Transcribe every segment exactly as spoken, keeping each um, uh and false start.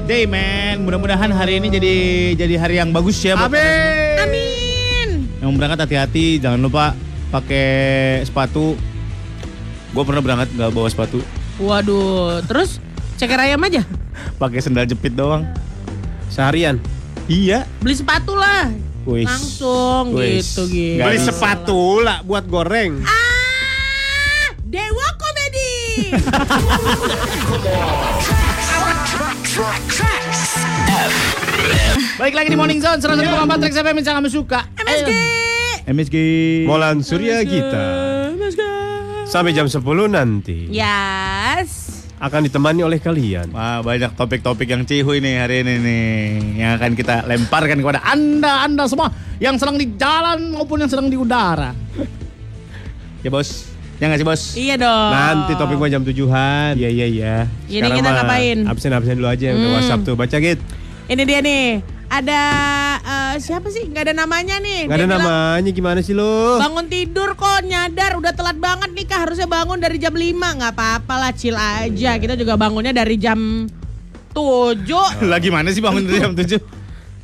good day, man. Mudah-mudahan hari ini jadi jadi hari yang bagus ya. Amin. Amin. Yang berangkat hati-hati, jangan lupa pakai sepatu. Gue pernah berangkat nggak bawa sepatu. Waduh, terus ceker ayam aja. Pakai sendal jepit doang. Seharian. Iya. Beli sepatu lah. Weiss. Langsung Weiss. Gitu gitu. Beli sepatu lah buat goreng. Ah, dewa komedi. Baik lagi di Morning Zone seratus koma empat Traks F M yang kami suka. M S G. M S G. Molan Surya Gita. M S G. Sampai jam sepuluh nanti. Yes. Akan ditemani oleh kalian. Wah, banyak topik-topik yang cihuy nih hari ini nih, yang akan kita lemparkan kepada anda, anda semua yang sedang di jalan maupun yang sedang di udara. Ya bos, ya nggak sih bos? Iya dong. Nanti topik gua jam tujuhan. Iya iya iya. Ini sekarang kita ngapain? Absen-absen dulu aja. Hmm. WhatsApp tuh baca Git. Ini dia nih. Ada uh, siapa sih? Gak ada namanya nih. Gak ada bilang, namanya gimana sih lo? Bangun tidur kok nyadar udah telat banget nih kah, harusnya bangun dari jam lima. Gak apa-apa lah, chill aja. Kita juga bangunnya dari jam tujuh. Oh. Lah gimana sih bangun dari jam tujuh?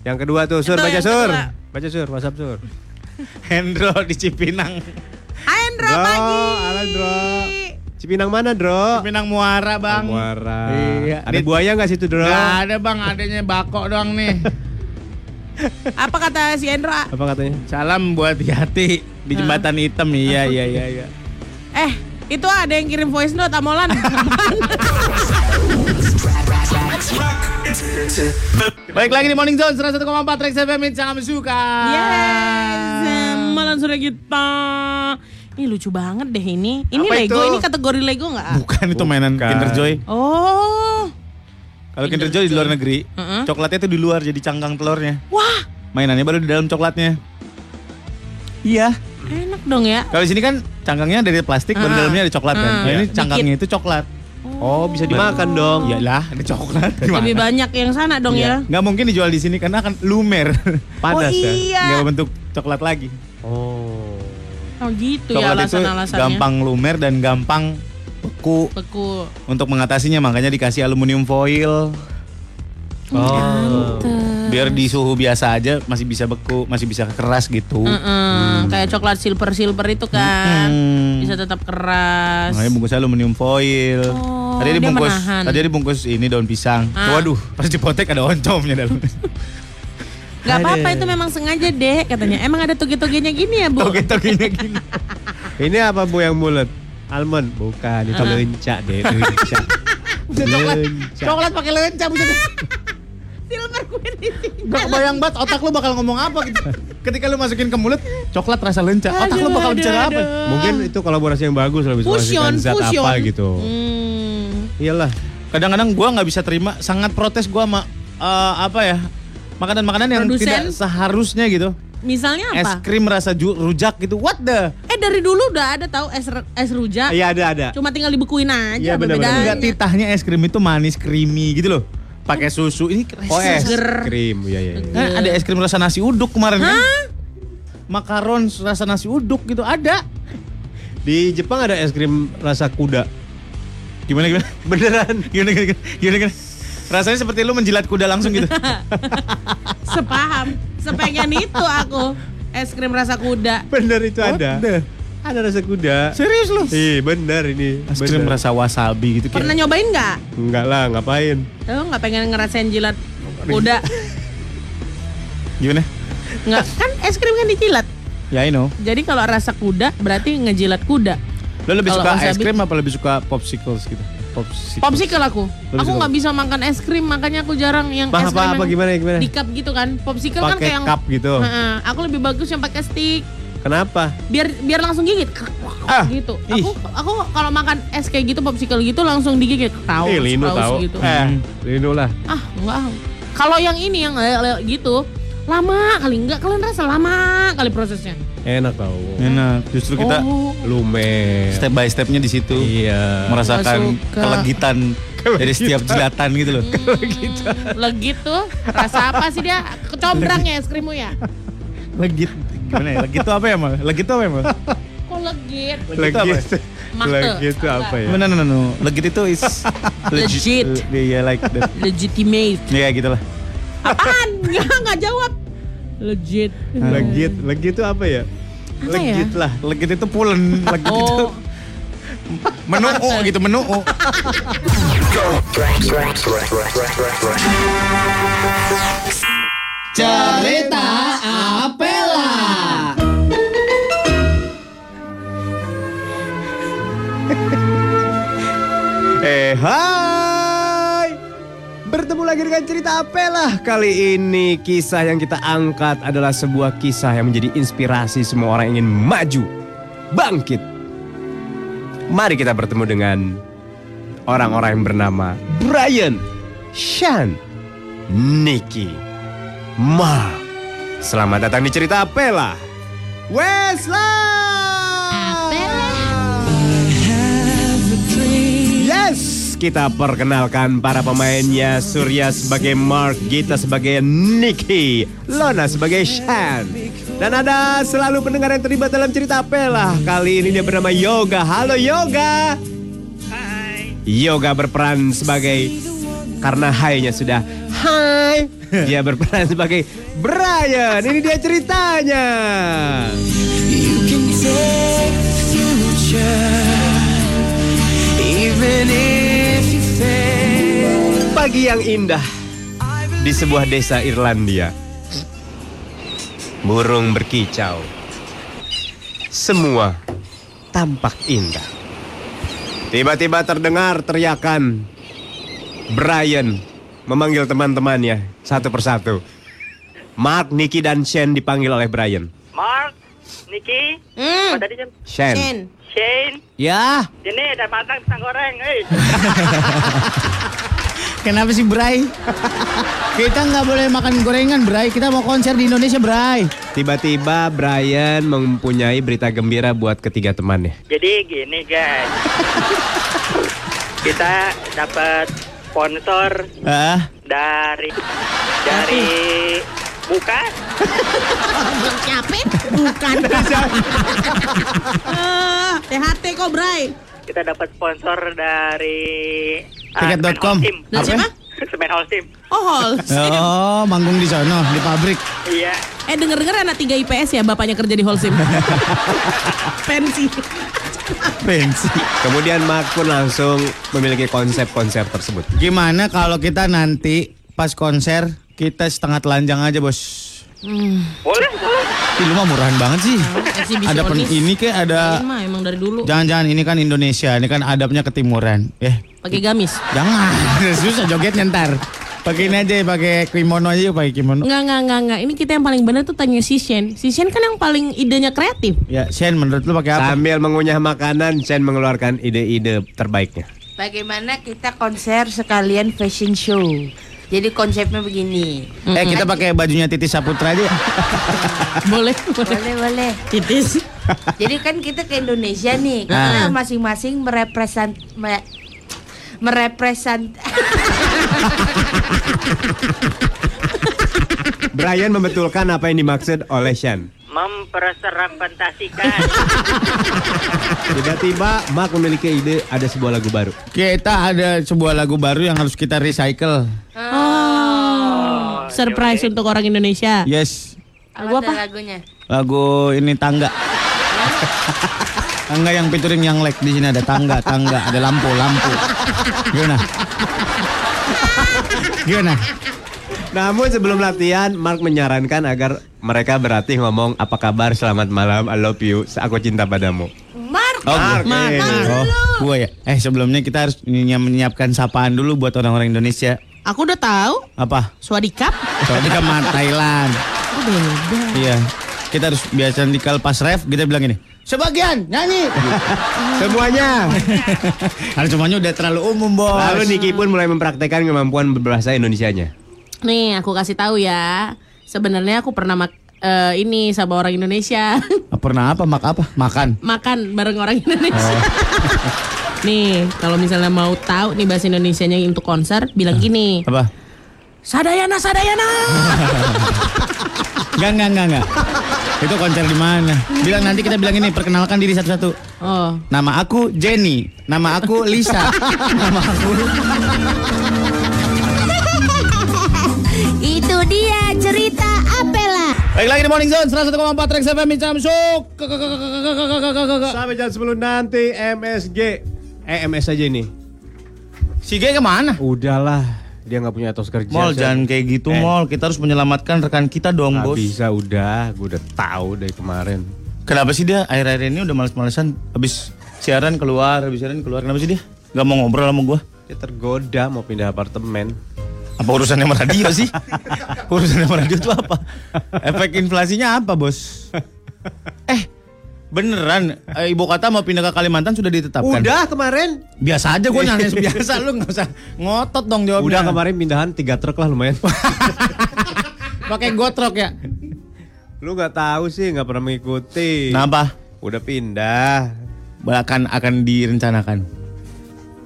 Yang kedua tuh Sur, itu baca Sur kedua. Baca Sur, WhatsApp Sur. Indro di Cipinang. Hai Indro, pagi. Halo Indro. Cipinang mana, Dro? Cipinang Muara, Bang. Oh, Muara. Iya. Ada buaya gak situ, Dro? Gak ada, Bang. Adanya bakok doang nih. Apa kata si Endro? Apa katanya? Salam buat Yati di jembatan hitam. Iya iya iya iya. Eh, itu ada yang kirim voice note Amolan. Baik lagi di Morning Zone seratus satu koma empat Traks F M yang suka. Yes, Molan Surya Gita. Ini lucu banget deh ini. Ini apa Lego, itu? Ini kategori Lego enggak? Bukan, itu mainan Bukan. Kinder Joy. Oh. Kalau Kinder Joy di luar negeri, uh-huh. Coklatnya tuh di luar jadi cangkang telurnya. Wah. Mainannya baru di dalam coklatnya. Iya. Enak dong ya. Kalau di sini kan cangkangnya dari plastik, uh-huh. Baru dalamnya ada coklat kan. Uh-huh. Nah, ini cangkangnya itu coklat. Oh, oh bisa dimakan dong. Iyalah, ada coklat. Gimana? Lebih banyak yang sana dong iya. Ya. Nggak mungkin dijual di sini karena akan lumer. Panas. Oh iya. Kan? Nggak bentuk coklat lagi. Oh. Oh gitu coklat ya alasan-alasannya. Gampang lumer dan gampang Beku. Beku. Untuk mengatasinya makanya dikasih aluminium foil. Oh. Biar di suhu biasa aja masih bisa beku, masih bisa keras gitu. Mm-mm. Hmm. Kayak coklat silver-silver itu kan. Mm-mm. Bisa tetap keras. Makanya bungkus aluminium foil. Oh, tadi dibungkus, tadi dibungkus ini daun pisang. Ah. Waduh, pas dipotek ada oncomnya dalam. Gak apa-apa itu memang sengaja deh katanya. Emang ada toge-togenya gini ya, Bu? Toge-togenya gini. Ini apa, Bu, yang bulat? Almond? Bukan, itu uh-huh. Lenca deh, lenca. Coklat, coklat pakai lenca. Silver gue ditinggal. Gak kebayang banget otak lu bakal ngomong apa gitu. Ketika lu masukin ke mulut, coklat rasa lenca. Otak aduh, lu bakal aduh, bicara aduh. Apa? Mungkin itu kolaborasi yang bagus. Fusion, zat fusion. Apa gitu. Hmm. Iyalah. Kadang-kadang gue gak bisa terima, sangat protes gue sama uh, apa ya, makanan-makanan yang produsen. Tidak seharusnya gitu. Misalnya apa? Es krim rasa ju- rujak gitu. What the? Eh dari dulu udah ada tahu es es rujak. Iya ada ada. Cuma tinggal dibekuin aja. Iya benar-benar. Enggak titahnya es krim itu manis creamy gitu loh. Pakai susu ini oh, es krim. Iya iya. Ya. Kan ada es krim rasa nasi uduk kemarin kan? Makaron rasa nasi uduk gitu ada. Di Jepang ada es krim rasa kuda. Gimana gimana? Beneran? Gimana gimana? Gimana gimana? Rasanya seperti lu menjilat kuda langsung gitu. Sepaham, sepengen itu aku. Es krim rasa kuda. Bener itu oh, ada. Ada. Ada rasa kuda. Serius lu? Ih, bener ini. Es krim rasa wasabi gitu. Pernah kayak. Nyobain nggak? Enggak lah, ngapain? Lu nggak pengen ngerasain jilat kuda? Gimana? Nggak, kan es krim kan dijilat. Ya, I know. Jadi kalau rasa kuda berarti ngejilat kuda. Lu lebih kalo suka wasabi, es krim apa lebih suka popsicles gitu? Popsicle. Popsicle aku. Popsicle. Aku nggak bisa makan es krim, makanya aku jarang yang bah, es krim apa, apa, gimana, gimana? Di cup gitu kan. Popsicle pake kan kayak yang cup gitu. Nah, aku lebih bagus yang pakai stick. Kenapa? Biar biar langsung gigit. Ah, gitu. Ih. Aku aku kalau makan es kayak gitu popsicle gitu langsung digigit. Tahu. Eh, linu tahu. Gitu. Eh, linu lah. Ah, enggak. Kalau yang ini yang gitu lama kali enggak kalian rasa lama kali prosesnya. Enak tau. Enak. Justru kita oh. Lumer. Step by stepnya di situ. Iya. Merasakan kelegitan dari setiap jilatan gitu loh. Hmm, kelegitan. Legit tuh. Rasa apa sih dia? Kecombrang ya es krimmu ya? Legit. Gimana ya? Legit tuh apa ya, Mal? Legit tuh apa ya, Mal? Kok legit. Legit. Legit itu apa ya? No, no, no, no. Legit itu is legit. Iya, yeah, like that. Legitimate. Iya, yeah, gitulah. Apaan? Enggak, enggak jawab. Legit. Legit. Legit itu apa ya? Apa legit ya? Lah. Legit itu pulen. Legit oh. Itu menu'u gitu, menu'u. Cerita Apelah. Eh hai, bertemu lagi dengan Cerita Apelah. Kali ini kisah yang kita angkat adalah sebuah kisah yang menjadi inspirasi semua orang yang ingin maju, bangkit. Mari kita bertemu dengan orang-orang yang bernama Brian, Sean, Nikki, Mark. Selamat datang di Cerita Apelah. Weslah. Yes, kita perkenalkan para pemainnya. Surya sebagai Mark, Gita sebagai Nikki, Lona sebagai Sean. Dan ada selalu pendengar yang terlibat dalam Cerita Apelah. Kali ini dia bernama Yoga. Halo Yoga. Hai. Yoga berperan sebagai, karena hai-nya sudah hai, dia berperan sebagai Brian. Ini dia ceritanya. Pagi yang indah di sebuah desa Irlandia. Burung berkicau. Semua tampak indah. Tiba-tiba terdengar teriakan. Brian memanggil teman-temannya satu persatu. Mark, Nikki, dan Shane dipanggil oleh Brian. Mark, Nikki, mm. tadi jam? Shane. Shane. Shane. Ya. Ini ada batang pisang goreng. Hey. Kenapa sih Bray? Kita nggak boleh makan gorengan Bray. Kita mau konser di Indonesia Bray. Tiba-tiba Brian mempunyai berita gembira buat ketiga temannya. Jadi gini guys, kita dapat sponsor uh. dari dari bukan capek bukan T H T kok Bray. Kita dapat sponsor dari tiket dot com. Uh, siapa? Semen Holcim. Oh Holcim. Oh manggung di sana di pabrik. Iya. Eh denger-dengar anak tiga I P S ya bapaknya kerja di Holcim. Pensi. Pensi. Kemudian Mark pun langsung memiliki konsep-konsep tersebut. Gimana kalau kita nanti pas konser kita setengah telanjang aja bos? Hmm. Boleh, boleh. Ih, lu mah murahan banget sih. Oh, ada pen ini kayak ada. Emang, emang dari dulu. Jangan-jangan ini kan Indonesia, ini kan adabnya ketimuran. Eh. Pakai gamis. Jangan. Susah jogetnya ntar. Pakai ini aja, pakai kimono aja, pakai kimono. Enggak, enggak, enggak, enggak. Ini kita yang paling benar tuh tanya si Shen. Si Shen kan yang paling idenya kreatif. Ya, Shen menurut lu pakai apa? Sambil mengunyah makanan, Shen mengeluarkan ide-ide terbaiknya. Bagaimana kita konser sekalian fashion show? Jadi konsepnya begini. Eh, kita pakai bajunya Titis Saputra aja. Boleh, boleh, boleh, boleh. Titis. Jadi kan kita ke Indonesia nih, karena masing-masing merepresent me, merepresent Brian membetulkan apa yang dimaksud oleh Sean. Mempresentasikan. Tiba-tiba Mark memiliki ide ada sebuah lagu baru. Kita ada sebuah lagu baru yang harus kita recycle. Oh, oh surprise okay. Untuk orang Indonesia. Yes. Lagu apa? Lagunya? Lagu ini tangga. Tangga yang featuring yang like di sini ada tangga, tangga, ada lampu, lampu. Gimana? Gimana? Namun sebelum latihan, Mark menyarankan agar mereka berarti ngomong apa kabar, selamat malam, I love you, aku cinta padamu. Mark, oh, Mark, Mark, eh, Mark oh, gue ya. Eh sebelumnya kita harus menyiapkan sapaan dulu buat orang-orang Indonesia. Aku udah tahu. Apa? Swadikap. Swadikap Thailand. Oh beda. Iya. Kita harus biasa di kalpas ref, kita bilang ini. Sebagian nyanyi. Semuanya. Karena semuanya udah terlalu umum bos. Lalu Nikki pun mulai mempraktekkan kemampuan berbahasa Indonesianya. Nih aku kasih tahu ya. Sebenarnya aku pernah mak uh, ini sama orang Indonesia. Pernah apa? Mak apa? Makan. Makan bareng orang Indonesia. Oh. Nih kalau misalnya mau tahu nih bahasa Indonesianya untuk konser, bilang gini. Apa? Sadayana, sadayana. Gak, gak, gak, gak. Itu konser di mana? Bilang nanti kita bilang ini, perkenalkan diri satu-satu. Oh. Nama aku Jenny, nama aku Lisa, nama aku. Itu dia cerita Apelah. Baik, lagi di Morning Zone seratus satu koma empat Traks F M Camsuk. Sampai jam sepuluh nanti M S G. Eh M S aja ini. Si G kemana? Udahlah. Dia gak punya etos kerja. Mol, jangan kayak gitu, eh. Mol. Kita harus menyelamatkan rekan kita dong, gak bos. Gak bisa, udah. Gue udah tahu dari kemarin. Kenapa sih dia akhir-akhir ini udah males-malesan? Habis siaran keluar, habis siaran keluar. Kenapa sih dia? Gak mau ngobrol sama gue. Dia tergoda mau pindah apartemen. Apa urusannya sama radio sih? Urusannya sama radio itu apa? Efek inflasinya apa, bos? Eh, beneran, ibu kota mau pindah ke Kalimantan sudah ditetapkan. Udah kemarin. Biasa aja gue nanya biasa, lu nggak usah ngotot dong jawabnya. Udah kemarin pindahan tiga truk lah lumayan. Pakai gotrok ya. Lu nggak tahu sih, nggak pernah mengikuti. Kenapa? Udah pindah. Bahkan akan direncanakan.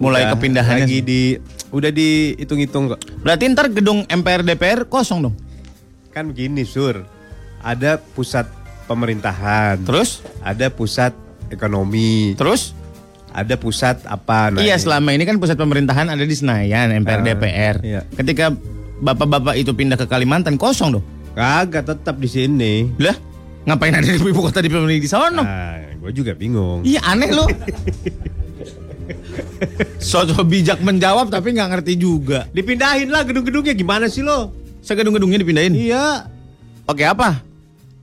Mulai udah, kepindahannya lagi di, udah dihitung-hitung kok. Berarti ntar gedung M P R D P R kosong dong. Kan begini Sur, ada pusat pemerintahan. Terus? Ada pusat ekonomi. Terus? Ada pusat apa? Nah iya, selama ini kan pusat pemerintahan ada di Senayan, M P R, uh, D P R. Iya. Ketika bapak-bapak itu pindah ke Kalimantan, kosong dong? Kagak, tetap di sini. Lah? Ngapain ada di ibu kota di pemerintahan di sono? Nah, gue juga bingung. Iya, aneh lo. Soto bijak menjawab tapi gak ngerti juga. Dipindahin lah gedung-gedungnya, gimana sih lo? Segedung-gedungnya dipindahin? Iya. Oke, apa?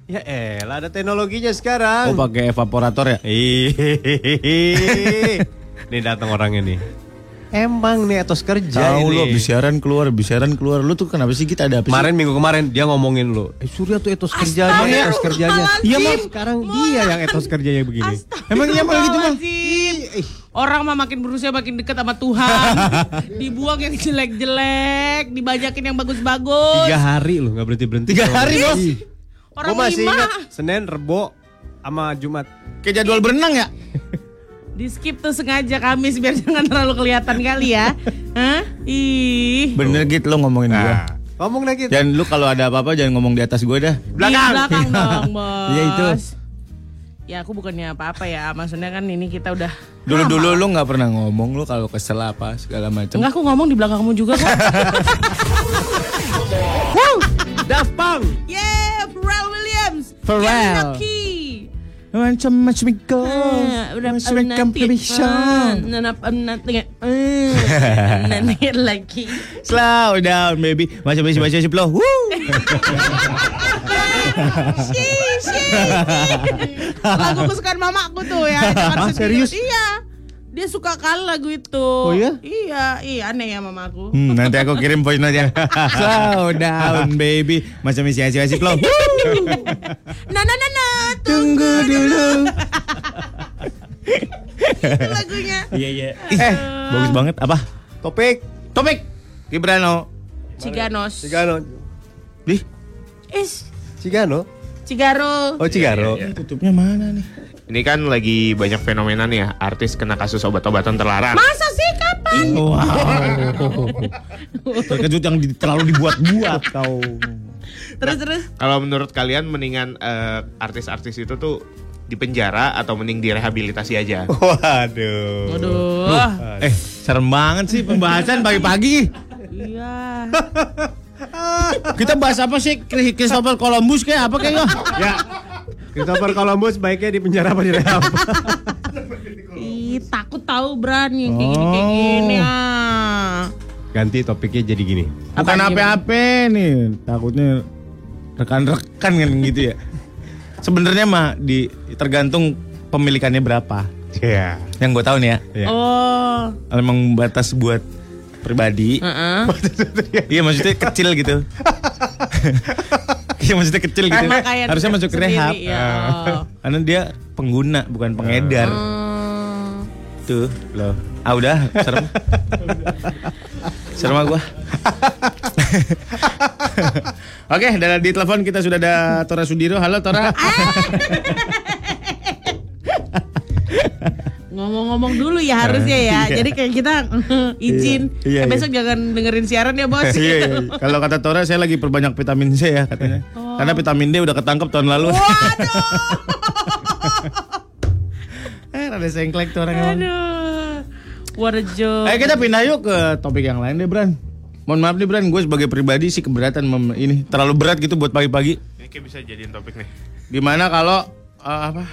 Ya elah, ada teknologinya sekarang. Oh, pakai evaporator ya? Hihihi. Nih datang orangnya nih. Emang nih etos kerja. Tahu lo, bisiaran keluar, bisiaran keluar. Lu tuh kenapa sih kita ada apa sih? Kemarin, minggu kemarin dia ngomongin lo. Eh, Surya tuh etos kerjanya, etos kerjanya. Iya, Mas, sekarang dia yang etos kerjanya begini. Emang iya malah gitu, Bang? Orang mah makin berusia makin dekat sama Tuhan. Dibuang yang jelek-jelek, dibajakin yang bagus-bagus. Tiga hari lo nggak berhenti-berhenti. Tiga hari lo. Gue masih ingat Senin, Rebo, sama Jumat. Kayak jadwal berenang ya? Di skip tuh sengaja Kamis biar jangan terlalu kelihatan kali ya. Hah? Ih. Bener gitu lo ngomongin nah. Gue. Ngomong lagi. Gitu. Dan lu kalau ada apa-apa jangan ngomong di atas gue dah. Belakang. Di belakang dong, bos. Iya itu. Ya aku bukannya apa-apa ya, maksudnya kan ini kita udah. Dulu-dulu lu nggak pernah ngomong lu kalau kesel apa segala macam. Enggak, aku ngomong di belakang kamu juga kok. Woo! Daft Punk. Yeah. Pharrell, macam macam itu, udah nanti lagi, slow down baby, macam macam macam macam loh, woo, si si, lagu kesukaan mamaku tuh ya, ah, serius, iya, dia suka kali lagu itu. Oh iya? Iya, iya aneh ya mamaku. Hmm, nanti aku kirim voice note-nya. Slow down baby. Macam misi asik-asik loh. Nah, nah, nah, nah. Tunggu dulu. Itu lagunya. Iya, iya. Eh, bagus banget. Apa? Topik. Topik. Gibrano. Ciganos. Cigano. Dih. Is. Cigano. Cigaro. Oh, Cigaro. Iya, iya, iya. Tutupnya mana nih? Ini kan lagi banyak fenomena nih ya, artis kena kasus obat-obatan terlarang. Masa sih, kapan? Wow. Terkejut yang di, terlalu dibuat-buat kau. Terus-terus. Nah, kalau menurut kalian mendingan uh, artis-artis itu tuh di penjara atau mending direhabilitasi aja? Waduh. Waduh. Loh, eh, serem banget sih pembahasan pagi-pagi. Iya. Kita bahas apa sih? Christopher Columbus kayak apa kayaknya? Ya. Christopher Columbus baiknya di penjara apa di rehab? Ih, takut tahu berani kayak gini kayak gini. Ah. Ganti topiknya jadi gini. Bukan apa-apa nih, takutnya rekan-rekan kan gitu ya. Sebenarnya mah di tergantung pemilikannya berapa. Iya. Yeah. Yang gue tahu nih ya. Yeah. Oh. Emang batas buat pribadi. Uh-uh. Iya, maksudnya kecil gitu. Iya, maksudnya kecil gitu. Harusnya masuk ke rehab. Ya. Oh. Karena dia pengguna bukan pengedar. Hmm. Tuh loh. Ah udah, serem. Serem gua. Oke, okay, di telepon kita sudah ada Tora Sudiro. Halo Tora. Ngomong-ngomong dulu ya harusnya ya. Iya. Jadi kayak kita izin. Iya, iya, eh, besok iya. Jangan dengerin siaran ya bos. Iya, iya. Kalau kata Tora saya lagi perbanyak vitamin C ya katanya. Oh. Karena vitamin D udah ketangkep tahun lalu. Waduh. Eh, ada sengklek tuh orang. Aduh. What a joke. Eh, kita pindah yuk ke topik yang lain deh, Bran. Mohon maaf nih, Bran, gue sebagai pribadi sih keberatan mem- ini terlalu berat gitu buat pagi-pagi. Ini kayak bisa jadiin topik nih. Gimana kalau uh, apa?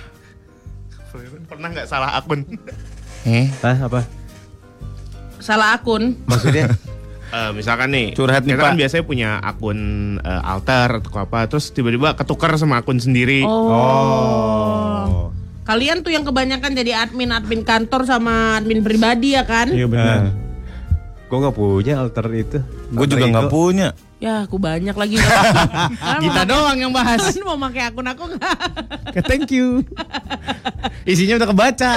Pernah nggak salah akun? Eh, Hah, apa? Salah akun? Maksudnya? uh, misalkan nih, curhat nih, Pak. Kan biasanya punya akun uh, alter atau apa, terus tiba-tiba ketukar sama akun sendiri. Oh. oh. Kalian tuh yang kebanyakan jadi admin-admin kantor sama admin pribadi ya kan? Iya benar. Uh. Gue gak punya alter itu. Gue juga gak punya. Ya aku banyak lagi. Gita doang yang bahas. Mau pakai akun aku gak? Thank you. Isinya udah kebaca.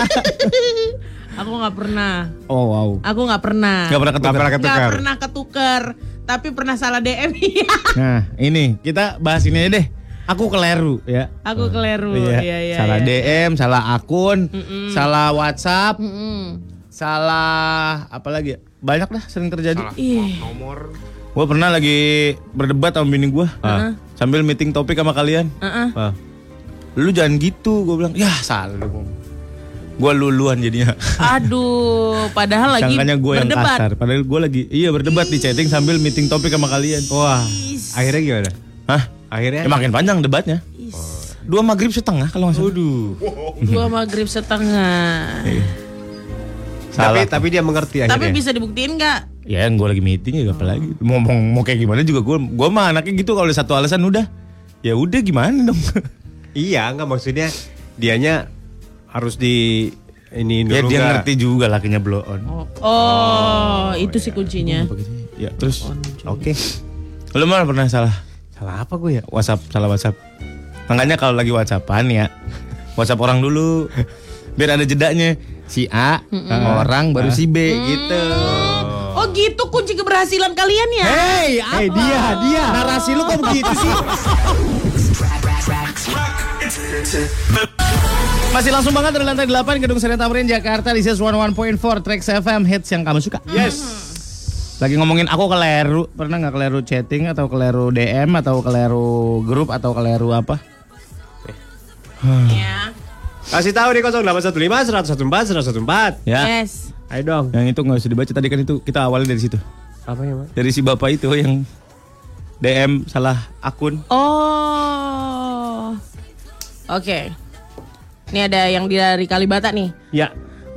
Aku gak pernah. Oh wow. Aku gak pernah. Gak pernah ketukar. Gak pernah ketukar, gak pernah ketukar. Tapi pernah salah D M. Nah ini kita bahas ini aja deh. Aku keleru ya. Aku keleru ya, ya, ya, salah ya. D M, salah akun, mm-mm, salah WhatsApp, mm-mm, salah apa lagi ya? Banyak dah sering terjadi. Salah nomor. Gue pernah lagi berdebat sama bini gue uh. sambil meeting topik sama kalian. Uh-uh. Uh. Lu jangan gitu, gue bilang. Ya salah. Gue luluan jadinya. Aduh, padahal lagi gua berdebat. Yang kasar. Padahal gue lagi iya berdebat di chatting sambil meeting topik sama kalian. Wah. Akhirnya gimana? Hah? Akhirnya ya, makin panjang debatnya. Oh. Dua maghrib setengah kalau nggak salah. Waduh. Dua maghrib setengah. Salah. Tapi, tapi dia mengerti akhirnya. Tapi bisa dibuktiin gak? Ya yang gue lagi meeting ya gak apa oh. lagi mau, mau, mau kayak gimana juga gue Gue mah anaknya gitu kalau ada satu alasan udah. Ya udah gimana dong. Iya gak maksudnya dianya harus di ini dulu. Ya dia gak ngerti juga lakinya blow on. Oh, oh, oh itu ya sih kuncinya. Ya terus oke okay. Lo malah pernah salah. Salah apa gue ya? WhatsApp, salah WhatsApp. Makanya kalau lagi WhatsAppan ya WhatsApp orang dulu biar ada jedanya. Si A, mm-mm, orang baru ah. si B mm. gitu. Oh gitu kunci keberhasilan kalian ya. Hei, hey, dia, dia. Narasi lu kok begitu sih? Masih langsung banget dari lantai delapan Gedung Serena Tamrin Jakarta. This is one oh one point four Traks F M, hits yang kamu suka. Yes. Lagi ngomongin aku keleru, pernah enggak keleru chatting atau keleru D M atau keleru grup atau keleru apa? Iya. Kasih tahu di nol delapan satu lima satu nol empat satu nol empat. Yes. Ayo dong. Yang itu enggak usah dibaca tadi kan itu kita awalnya dari situ. Apa ya, Pak? Dari si bapak itu yang D M salah akun. Oh. Oke. Okay. Ini ada yang dari Kalibata nih. Ya.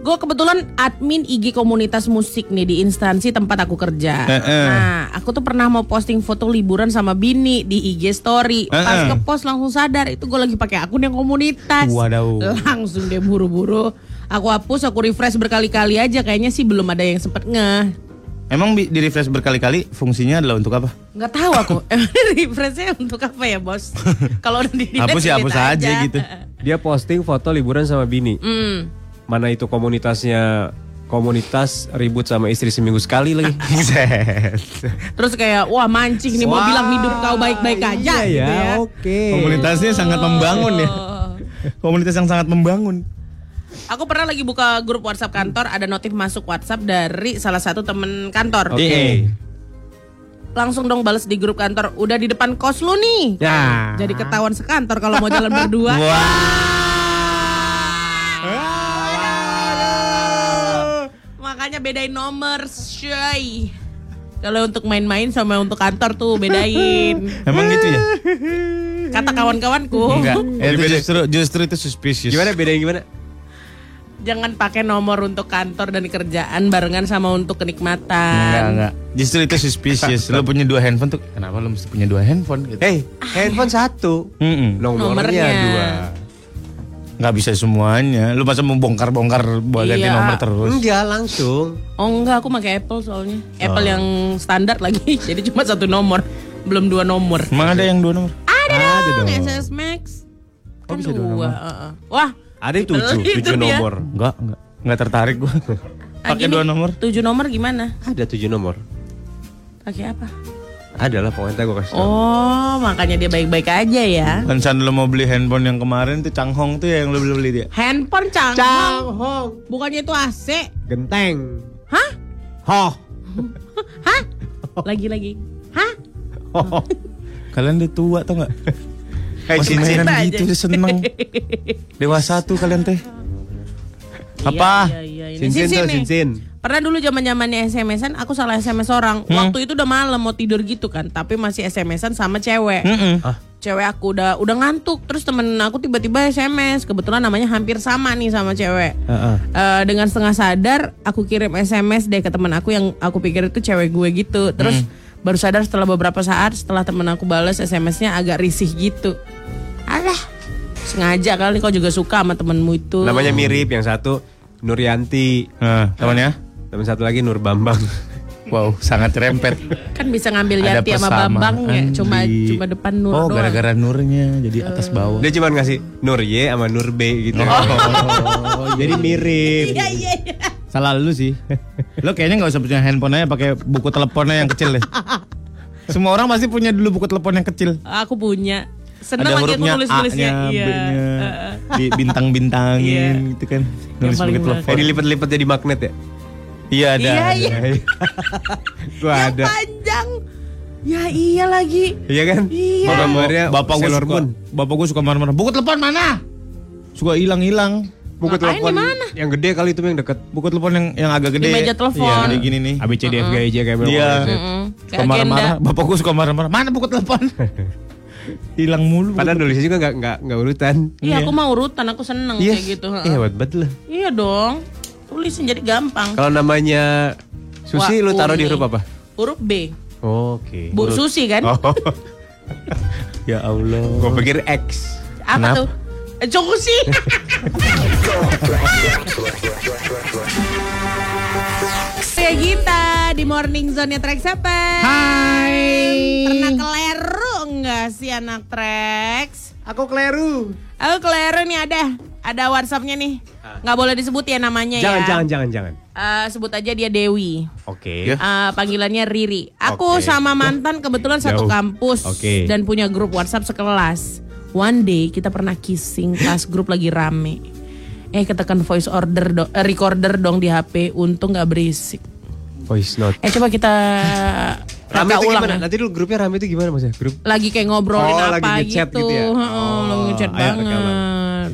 Gue kebetulan admin I G komunitas musik nih di instansi tempat aku kerja. Eh, eh. Nah, aku tuh pernah mau posting foto liburan sama bini di I G story. Eh, Pas eh. ngepost langsung sadar itu gue lagi pakai akun yang komunitas. Wadaw. Langsung deh buru-buru. Aku hapus, aku refresh berkali-kali aja. Kayaknya sih belum ada yang sempet ngeh. Emang di refresh berkali-kali fungsinya adalah untuk apa? Nggak tahu aku. Refreshnya untuk apa ya bos? Kalau udah di hapus ya hapus aja. aja gitu. Dia posting foto liburan sama bini. Hmm. Mana itu komunitasnya, komunitas ribut sama istri seminggu sekali lagi. Terus kayak, wah mancing nih, mau wah, bilang hidup kau baik-baik aja iya gitu ya, ya. Oke okay. Komunitasnya oh. sangat membangun ya. Komunitas yang sangat membangun. Aku pernah lagi buka grup WhatsApp kantor, ada notif masuk WhatsApp dari salah satu temen kantor. Oke okay. okay. Langsung dong balas di grup kantor, udah di depan kos lu nih ya. Jadi ketahuan sekantor kalau mau jalan berdua. Wow. Makanya bedain nomor, shay. Kalau untuk main-main sama untuk kantor tuh bedain. Emang gitu ya? Kata kawan-kawanku. Enggak. Itu justru, justru itu suspicious. Gimana bedain gimana? Jangan pakai nomor untuk kantor dan kerjaan barengan sama untuk kenikmatan. Enggak, enggak. Justru itu suspicious. Lo punya dua handphone tuh, kenapa lo mesti punya dua handphone? Gitu. Hey, handphone satu, mm-mm, nomornya dua. Gak bisa semuanya. Lu masa mau bongkar-bongkar buat iya. ganti nomor terus? Enggak, langsung. Oh enggak, aku pakai Apple soalnya. Oh. Apple yang standar lagi. Jadi cuma satu nomor, belum dua nomor. Emang ada yang dua nomor? Ada, ada dong, dong. S S Max. Kan oh, bisa dua. dua uh-uh. Wah. Ada yang tujuh, tujuh nomor. Enggak, enggak. Enggak tertarik gua. Pakai dua nomor. Tujuh nomor gimana? Ada tujuh nomor. Pakai apa? Adalah pokoknya gue kasih tau. Oh makanya dia baik-baik aja ya. Lansan lo mau beli handphone yang kemarin tuh Changhong tuh ya yang lo beli dia. Handphone Changhong. Changhong. Bukannya itu A C? Genteng. Hah? Hoh. Hah? Lagi-lagi. Hah? Kalian udah tua tau nggak? Masih mainan gitu aja. Seneng. Dewasa tuh kalian teh. Apa? Iya, iya, iya. Cincin, cincin, tuh, cincin. Pernah dulu zaman-zamannya S M S-an, aku salah S M S orang. Hmm? Waktu itu udah malam mau tidur gitu kan, tapi masih S M S-an sama cewek. Mm-mm. Ah. Cewek aku udah udah ngantuk, terus temen aku tiba-tiba S M S. Kebetulan namanya hampir sama nih sama cewek. Uh-uh. Uh, dengan setengah sadar aku kirim S M S deh ke temen aku yang aku pikir itu cewek gue gitu. Terus hmm. baru sadar setelah beberapa saat setelah temen aku balas S M S-nya agak risih gitu. Alah. Sengaja kali kau juga suka sama temenmu itu. Namanya mirip, yang satu Nurianti, uh, temannya. Teman satu lagi Nur Bambang. Wow, sangat rempet. Kan bisa ngambil Yanti sama Bambang ya, cuma cuma depan Nur. Oh, gara-gara Nurnya jadi uh. atas bawah. Dia cuma ngasih Nur Y sama Nur B gitu. Oh, oh jadi mirip. Iya, iya, iya. Salah lu sih. Lu kayaknya nggak usah punya handphone aja, pakai buku teleponnya yang kecil deh. Semua orang pasti punya dulu buku telepon yang kecil. Aku punya. Senang ada hurufnya A-nya, iya. B-nya, bintang-bintangin iya. Gitu kan. Nulis pakai telepon. Jadi lipat-lipat jadi magnet ya? Iya ada. Iya, iya. Gua yang ada. Panjang. Ya iya lagi. Iya kan? Iya. Gambarnya bapak gue suka. Bapak gue suka marah-marah. Buku telepon mana? Suka hilang-hilang. Buku makanya telepon yang gede kali itu yang dekat. Buku telepon yang yang agak gede. Di meja telepon. Iya, kayak gini nih. A B C D F G H I J kayak berapa. Iya. Suka marah-marah. Bapak gue suka marah-marah. Mana buku telepon? Hilang mulu. Padahal nulisnya juga gak, gak, gak urutan. Iya, aku mau urutan, aku seneng yes. Kayak gitu. Iya, hebat-hebat lah. Iya dong, tulisin jadi gampang. Kalau namanya Susi, wah, lu taruh di huruf apa? Huruf B. Oh, oke, okay. Bu huruf... Susi kan? Oh. Ya Allah. Gue pikir X. Apa Kenapa? Tuh? Jokusi. Surya Gita di Morning Zone-nya Traks apa? Hai. Pernah keleru enggak sih anak Traks? Aku keleru. Aku keleru nih ada. Ada WhatsApp-nya nih. Enggak boleh disebut ya namanya jangan, ya. Jangan, jangan, jangan, jangan. Uh, sebut aja dia Dewi. Oke. Okay. Uh, panggilannya Riri. Aku okay. sama mantan kebetulan satu kampus okay. dan punya grup WhatsApp sekelas. One day kita pernah kissing pas grup lagi rame. Eh ketekan voice order do, recorder dong di H P, untung nggak berisik. Voice note. Eh coba kita rame itu ulang. Gimana? Nanti dulu grupnya rame itu gimana maksudnya? Grup lagi kayak ngobrolin oh, apa lagi gitu. gitu ya? Oh, oh lagi ngechat banget. Rekaman.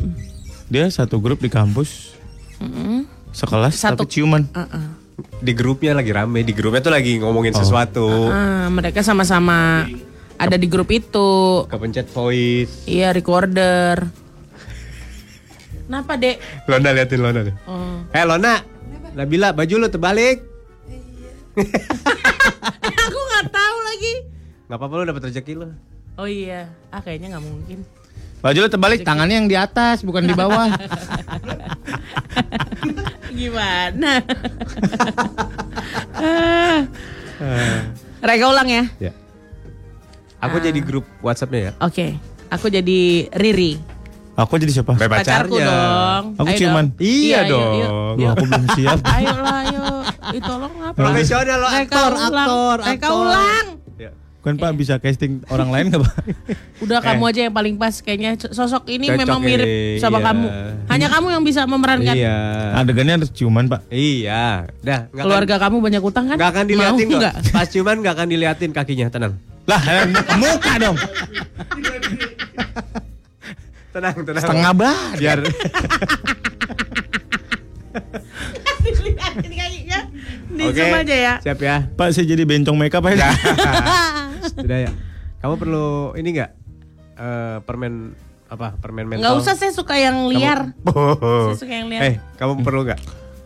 Dia satu grup di kampus, mm-hmm. sekelas satu ciuman. Uh-uh. Di grupnya lagi rame, di grupnya tuh lagi ngomongin oh. sesuatu. Uh-uh, mereka sama-sama ada di grup itu. Kepencet voice. Iya recorder. Kenapa, Dek? Lona liatin Lona deh. Oh. Eh, hey, Lona. Nabila, baju lu terbalik. Iya. Aku enggak tahu lagi. Enggak apa-apa lu dapat rezeki lu. Oh iya. Ah, kayaknya enggak mungkin. Baju lu terbalik, rejeki. Tangannya yang di atas, bukan di bawah. Gimana? Reka ulang ya? Ya. Aku ah. jadi grup WhatsApp-nya ya. Oke. Okay. Aku jadi Riri. Aku jadi siapa? Pacarnya. Pacarku dong. Aku ayo cuman. Dong. Iya, iya dong. Iya, iya, iya. Loh, aku belum siap. Ayo lah, ayo. Itu tolong apa? Profesional lo, aktor, aktor, aktor. ulang. Ya. Kan Pak eh. bisa casting orang lain enggak, Pak? Udah eh. kamu aja yang paling pas kayaknya. Sosok ini cocok memang mirip ini. Sama iya. kamu. Hanya kamu yang bisa memerankan. Iya. Adegannya harus ciuman, Pak. Iya. Dah, keluarga kan, kamu banyak utang kan? Enggak akan diliatin kok. Pas ciuman enggak akan diliatin kakinya, tenang. Lah, muka dong. Tenang, tenang. Setengah badan. Biar dilihatin kakinya. Dicium aja ya. Siap ya. Pak, saya jadi bencong makeup aja. Sudah ya. Kamu perlu ini enggak? Uh, permen apa? Permen mentol. Enggak usah, saya suka yang liar. Kamu... Oh. Saya suka yang liar. Eh, hey, kamu perlu enggak?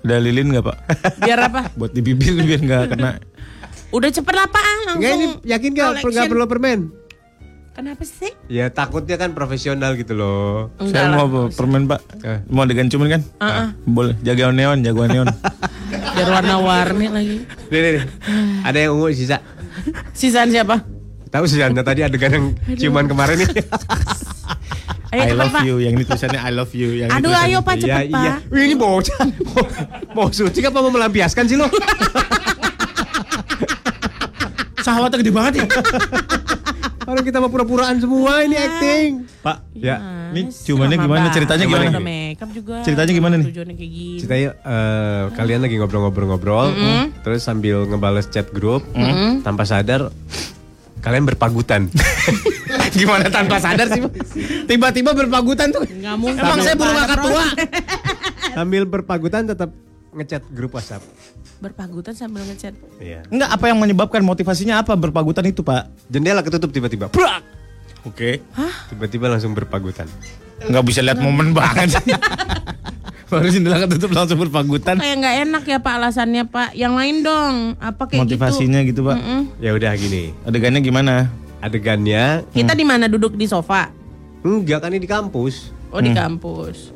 Udah lilin enggak, Pak? Biar apa? Buat di bibir biar enggak kena. Udah cepet lah, Pak. Langsung. Enggak, ini yakin enggak enggak perlu permen? Kenapa sih? Ya takutnya kan profesional gitu loh. Enggak saya lah. Mau permen Pak, mau adegan cuman kan? Uh-uh. Boleh, jagoan neon, jagoan neon. Biar warna-warni lagi. Nih, nih, nih, ada yang ungu sisa. Sisaan siapa? Tahu sisanya tadi adegan yang cuman kemarin nih. Ayo, I love Pak. You, yang ini tulisannya I love you. Yang aduh ayo Pak, cepet ya, Pak. Iya. Wih, ini bocah, mau suci apa mau melampiaskan sih lo? Sahwatnya gede banget ya. Kalau kita mau pura-puraan semua ini acting. Pak, ya. Ini ya, cumannya gimana bang. Ceritanya gimana? Gimana? Makeup juga. Ceritanya gimana nih? Tujuannya kayak gini. Ceritanya uh, kalian lagi ngobrol-ngobrol-ngobrol mm-hmm. terus sambil ngebales chat grup mm-hmm. tanpa sadar kalian berpagutan. Gimana tanpa sadar sih, tiba-tiba berpagutan tuh. Nggak mungkin. Emang saya berubah ketua. Sambil berpagutan tetap ngechat grup WhatsApp. Berpagutan sambil ngechat. Iya. Enggak, apa yang menyebabkan, motivasinya apa berpagutan itu, Pak? Jendela ketutup tiba-tiba. Brak. Oke. Hah? Tiba-tiba langsung berpagutan. Enggak bisa lihat momen banget. Baru jendela ketutup langsung berpagutan. Kok kayak nggak enak ya Pak alasannya Pak. Yang lain dong. Apa kayak motivasinya gitu, gitu Pak? Mm-mm. Ya udah gini. Adegannya gimana? Adegannya kita hmm. di mana, duduk di sofa? Enggak, kan ini di kampus. Oh hmm. di kampus.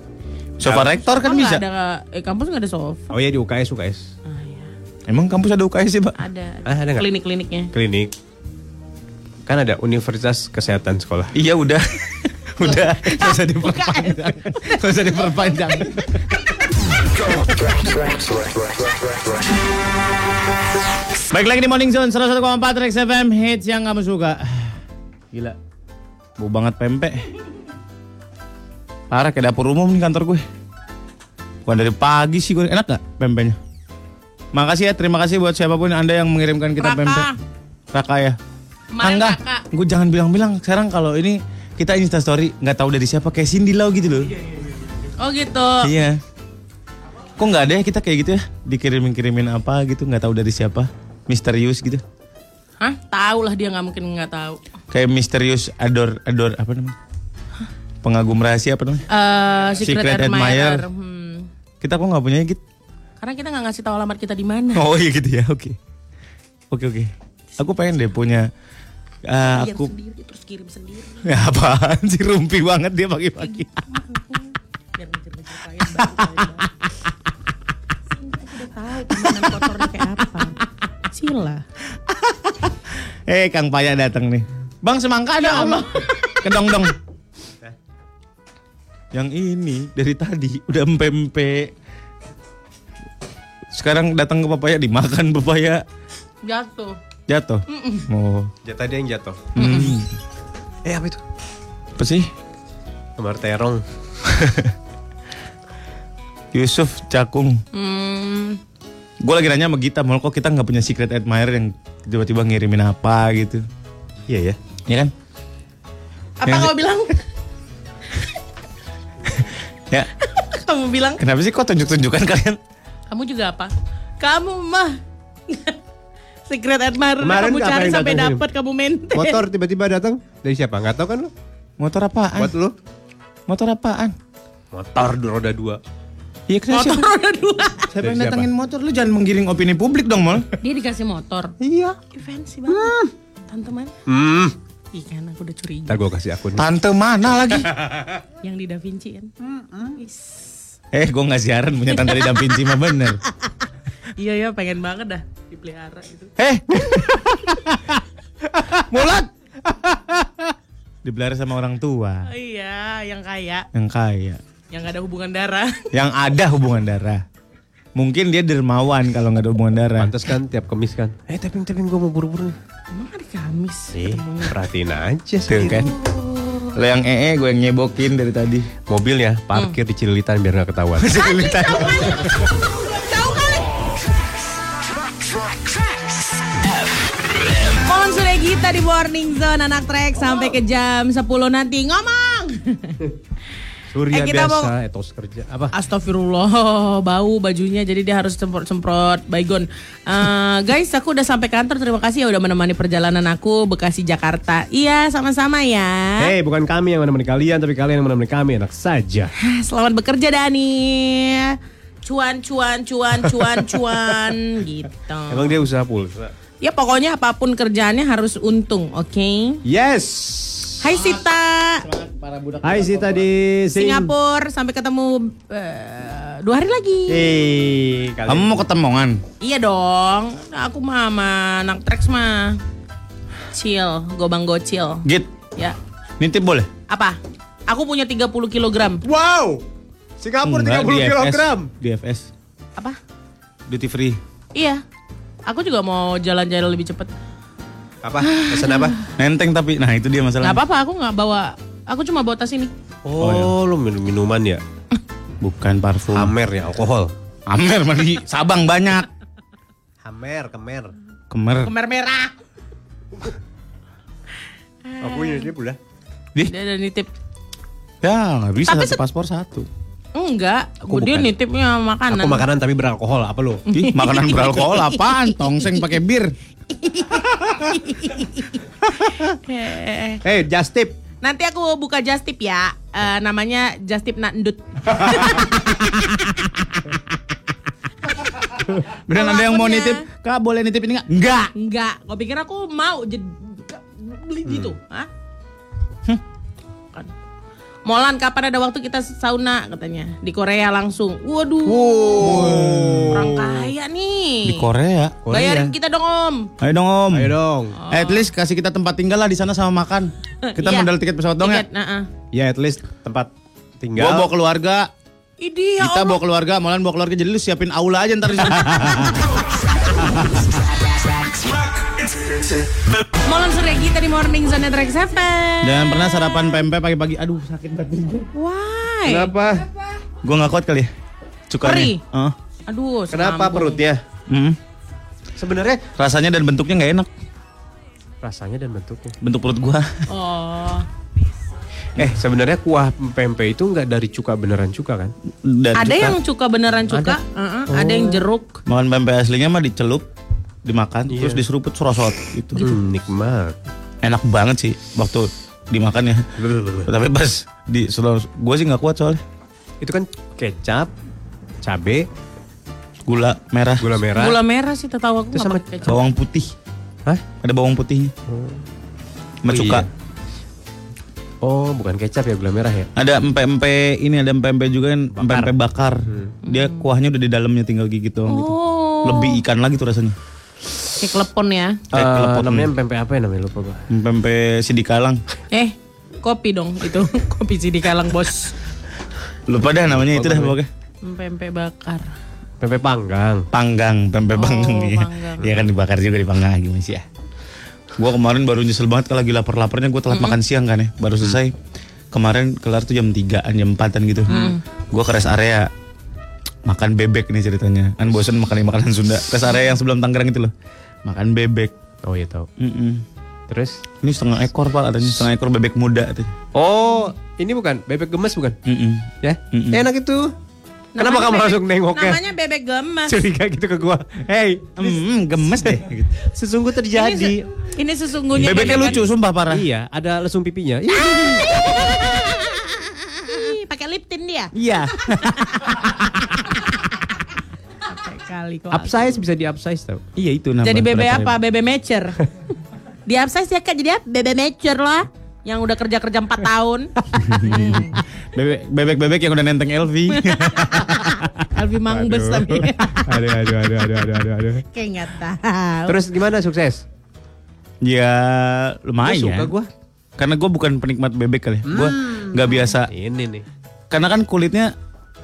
Sofa kampus. Rektor kan oh, bisa. Ada, eh, kampus nggak ada sofa. Oh iya di U K S U K S. Ah, iya. Emang kampus ada U K S sih Pak? Ada. Ah, ada nggak? Klinik-kliniknya. Klinik. Kan ada Universitas Kesehatan Sekolah. Iya udah. Udah, gak usah diperpanjang. Gak usah diperpanjang. Baik, lagi di Morning Zone seratus satu koma empat Traks F M, hits yang kamu suka. Gila, bau banget pempek. Parah kayak dapur umum di kantor gue. Bukan dari pagi sih gue, enak gak pempeknya? Makasih ya, terima kasih buat siapapun Anda yang mengirimkan kita Raka. Pempek Raka ya. Angga, gue jangan bilang-bilang sekarang kalau ini kita instastory, nggak tahu dari siapa, kayak Cindy Lau gitu loh. Oh gitu. Iya. Kok nggak ada ya kita kayak gitu ya, dikirimin-kirimin apa gitu, nggak tahu dari siapa, misterius gitu. Hah? Tahu lah dia, nggak mungkin nggak tahu. Kayak misterius ador ador apa namanya? Hah? Pengagum rahasia apa namanya? Uh, secret, secret admirer. admirer. Hmm. Kita kok nggak punya gitu? Karena kita nggak ngasih tahu alamat kita di mana. Oh iya gitu ya, oke, okay. oke okay, oke. Okay. Aku pengen deh punya. Uh, aku sendiri, terus kirim sendiri. Ya, apaan sih, rumpi banget dia pagi-pagi. Biar menceritakan baru. Sini aku udah tahu teman kotornya kayak apa. Sila. Eh, Kang Paya datang nih. Bang, semangka ada ya, Allah. Kedong-dong. Yang ini dari tadi udah empempe. Sekarang datang ke papaya, dimakan papaya. Jatuh. Jatuh? Mm-mm. Oh. Jatah dia yang jatuh. Mm-mm. Eh apa itu? Apa sih? Kamar terong. Yusuf Cakung. Mm. Gue lagi nanya sama Gita, malah kok kita gak punya secret admirer yang tiba-tiba ngirimin apa gitu. Iya ya. Iya kan? Apa yang kamu bilang? Ya. Kamu bilang? Kenapa sih kok tunjuk-tunjukkan kalian? Kamu juga apa? Kamu mah... Secret admirer kamu cari sampai dapat, kamu maintain. Motor tiba-tiba datang dari siapa? Nggak tahu kan lu? Motor apaan? Buat lu? Motor apaan? Motor roda dua. Iya kenapa? Motor roda dua. Siapa yang datangin motor? Lu jangan menggiring opini publik dong Mol. Dia dikasih motor. Iya. Fancy banget. Hmm. Tante mana? Hmm. Iya kan aku udah curiga. Ntar gue kasih akun. Tante mana lagi? Yang di Da Vinci kan? Hmm. Eh gue nggak siaran punya tante di Da Vinci mah bener. Iya ya, pengen banget dah dipelihara itu. Eh, mulut dipelihara sama orang tua. Oh, iya, yang kaya. Yang kaya. Yang gak ada hubungan darah. Yang ada hubungan darah. Mungkin dia dermawan kalau nggak ada hubungan darah. Pantes kan tiap Kamis kan. Eh tapi tapi gue mau buru-buru. Emang hari Kamis. Eh, perhatiin aja sih kan. Lo yang ee gue yang nyebokin dari tadi. Mobilnya parkir hmm. di Cililitan biar nggak ketahuan. Cililitan. Kolom Surya Gita di Morning Zone anak Traks sampai ke jam sepuluh nanti ngomong. Surya eh, biasa mau... etos kerja apa? Astagfirullah, bau bajunya jadi dia harus semprot-semprot baygon. Uh, guys, aku udah sampai kantor, terima kasih ya udah menemani perjalanan aku Bekasi Jakarta. Iya, sama-sama ya. Hei, bukan kami yang menemani kalian, tapi kalian yang menemani kami, enak saja. Selamat bekerja Dani. Cuan, cuan, cuan, cuan, cuan, gitu. Emang dia usaha pulsa? Ya pokoknya apapun kerjaannya harus untung, oke? Okay? Yes! Hai Sita! Hai Sita di Singapura, sampai ketemu uh, dua hari lagi. Hey, kamu mau ketemuan? Iya dong, aku mah sama anak Traks mah. Chill, gobang gocil. Git? Ya. Nitip boleh? Apa? Aku punya tiga puluh kilogram. Wow! Singapura tiga puluh kilogram. Di F S. Apa? Duty free. Iya. Aku juga mau jalan-jalan lebih cepat. Apa? Pesan apa? Nenteng tapi. Nah, itu dia masalahnya. Enggak apa-apa, aku enggak bawa. Aku cuma bawa tas ini. Oh, oh ya. Lu minum minuman ya? Bukan parfum. Amer ya, alkohol. Amer mandi Sabang banyak. Amer, kemer. Kemer. Kemer merah. Aku ini pula. Dia ada nitip. Ya nggak bisa, tapi satu paspor satu. Enggak, aku dia bukan nitipnya makanan. Aku makanan tapi beralkohol, apa lu? Ih, makanan beralkohol apaan? Tongseng pakai bir. Eh, hey, just tip. Nanti aku buka just tip ya. Uh, namanya just tip nak endut. Beneran ada yang mau nitip? Kak, boleh nitip ini enggak? Enggak. Enggak. Kau pikir aku mau beli gitu? Hmm. Hah? Molan, kapan ada waktu kita sauna katanya di Korea langsung. Waduh, wow, orang kaya nih. Di Korea, Korea. Bayarin kita dong om. Ayo dong om. Ayo dong. Oh. At least kasih kita tempat tinggal lah di sana sama makan. Kita yeah, modal tiket pesawat dong tiket, ya. Nah, uh. Ya at least tempat tinggal. Gua bawa keluarga. Idea. Kita bawa keluarga, Molan bawa keluarga, jadi lu siapin aula aja ntar di sana. Molan Surya Gita di Morning Zone Traks. Dan pernah sarapan pempek pagi-pagi. Aduh sakit banget gue. Why? Kenapa? Kenapa? Gue gak kuat kali. Cukanya. Uh. Aduh. Kenapa perut ya? Hmm. Sebenarnya rasanya dan bentuknya gak enak. Rasanya dan bentuknya. Bentuk perut gue. Oh. Eh sebenarnya kuah pempek itu nggak dari cuka beneran cuka kan? Dan ada cuka, yang cuka beneran cuka, ada, uh-uh, oh, ada yang jeruk. Makan pempek aslinya mah dicelup, dimakan, yeah, terus diseruput serosot itu. Hmm, nikmat. Enak banget sih waktu dimakan ya. Tapi pas di gue sih nggak kuat soalnya. Itu kan kecap, cabe, gula merah. Gula merah. Gula merah sih tau aku. Terus sama bawang putih. Hah? Ada bawang putihnya. Oh. Sama cuka. Iya. Oh, bukan kecap ya, gula merah ya? Ada empe-empe, ini ada empe-empe juga kan, empe-empe bakar. Hmm. Dia kuahnya udah di dalamnya tinggal gigit doang oh, gitu. Lebih ikan lagi tuh rasanya. Kayak klepon ya? Kayak uh, klepon. Namanya empe-empe apa ya namanya, lupa gua. Empe-empe Sidikalang. Eh, kopi dong itu. Kopi Sidikalang, bos. Lupa dah namanya itu dah pokoknya. Empe-empe bakar. Empe-empe panggang. Panggang, empe-empe panggang. Oh, iya. Iya kan dibakar juga, dipanggang gimana sih ya. Gue kemarin baru nyesel banget kalau lagi lapar-laparnya, gue telat mm-hmm, makan siang kan ya, baru selesai. Kemarin kelar tuh jam tigaan, jam empatan gitu. Mm. Gue ke rest area, makan bebek nih ceritanya. Kan bosan makan makanan Sunda. Rest area yang sebelum Tangerang itu loh. Makan bebek. Oh iya tau. Mm-mm. Terus? Ini setengah ekor pak, adanya setengah ekor bebek muda. Tuh. Oh ini bukan, bebek gemes bukan? Mm-mm. Ya, mm-mm, enak itu. Kenapa namanya kamu bebek, langsung nengoknya? Namanya bebek gemes. Curiga gitu ke gua. Hey, mm, gemes deh. Sesungguh terjadi. Ini, se- ini sesungguhnya. Bebeknya lucu, sumpah parah. Iya, ada lesung pipinya. Pakai lip tint dia. Iya. Kali kok. Upsize bisa di upsize tau. Iya itu namanya. Jadi bebek apa? Bebek mecer. Di upsize ya kan jadi bebek mecer lah. Yang udah kerja-kerja empat tahun. Bebek-bebek yang udah nenteng L V. L V mangbes tapi. Aduh, aduh, aduh, aduh, aduh, aduh, aduh. Kayak gak tahu. Terus gimana sukses? Ya lumayan. Gue suka gue. Karena gue bukan penikmat bebek kali. Hmm. Gue gak biasa. Ini nih. Karena kan kulitnya,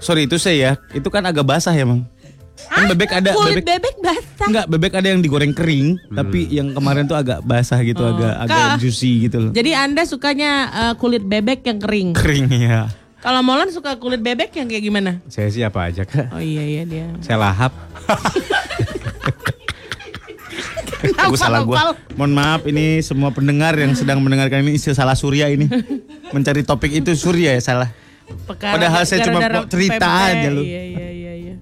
sorry itu saya ya, itu kan agak basah ya mang. Kan ah, bebek ada kulit bebek, bebek basah. Enggak, bebek ada yang digoreng kering, hmm, tapi yang kemarin tuh agak basah gitu, oh, agak agak Ka, juicy gitu loh. Jadi Anda sukanya uh, kulit bebek yang kering. Kering ya. Kalau Molan suka kulit bebek yang kayak gimana? Saya sih apa aja, Kak. Oh iya iya dia. Saya lahap. Aku salah gua. Mohon maaf ini semua pendengar yang sedang mendengarkan ini salah Surya ini. Mencari topik itu Surya ya salah. Pekara, padahal saya cuma cerita aja lu. Iya iya iya iya.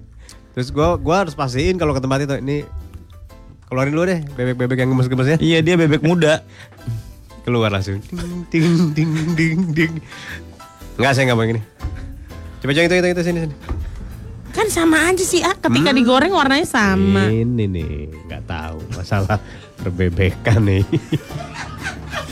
Terus gue gua harus pastiin kalau ke tempat itu, ini keluarin dulu deh bebek-bebek yang gemes-gemesnya. Iya dia bebek muda. Keluar langsung. Ding ding ding ding. Enggak saya nggak mau ini. Coba coba itu itu itu sini sini. Kan sama aja sih ah, ketika hmm, digoreng warnanya sama. Ini nih nggak tahu masalah perbebekan nih.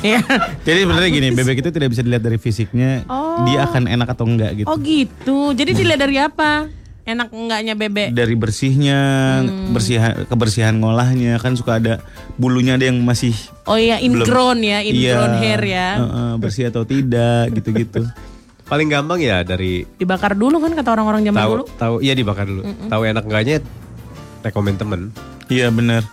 Ya. Jadi sebenarnya gini, bebek itu tidak bisa dilihat dari fisiknya, oh, dia akan enak atau enggak gitu. Oh gitu. Jadi dilihat dari apa? Enak enggaknya bebek? Dari bersihnya, hmm, bersihan, kebersihan ngolahnya. Kan suka ada bulunya, ada yang masih... Oh iya, ingrown ya, ingrown iya, hair ya. Uh-uh, bersih atau tidak, gitu-gitu. Paling gampang ya dari... Dibakar dulu kan kata orang-orang zaman tahu, dulu. Tahu, iya dibakar dulu. Mm-mm. Tahu enak enggaknya, rekomen temen. Iya benar.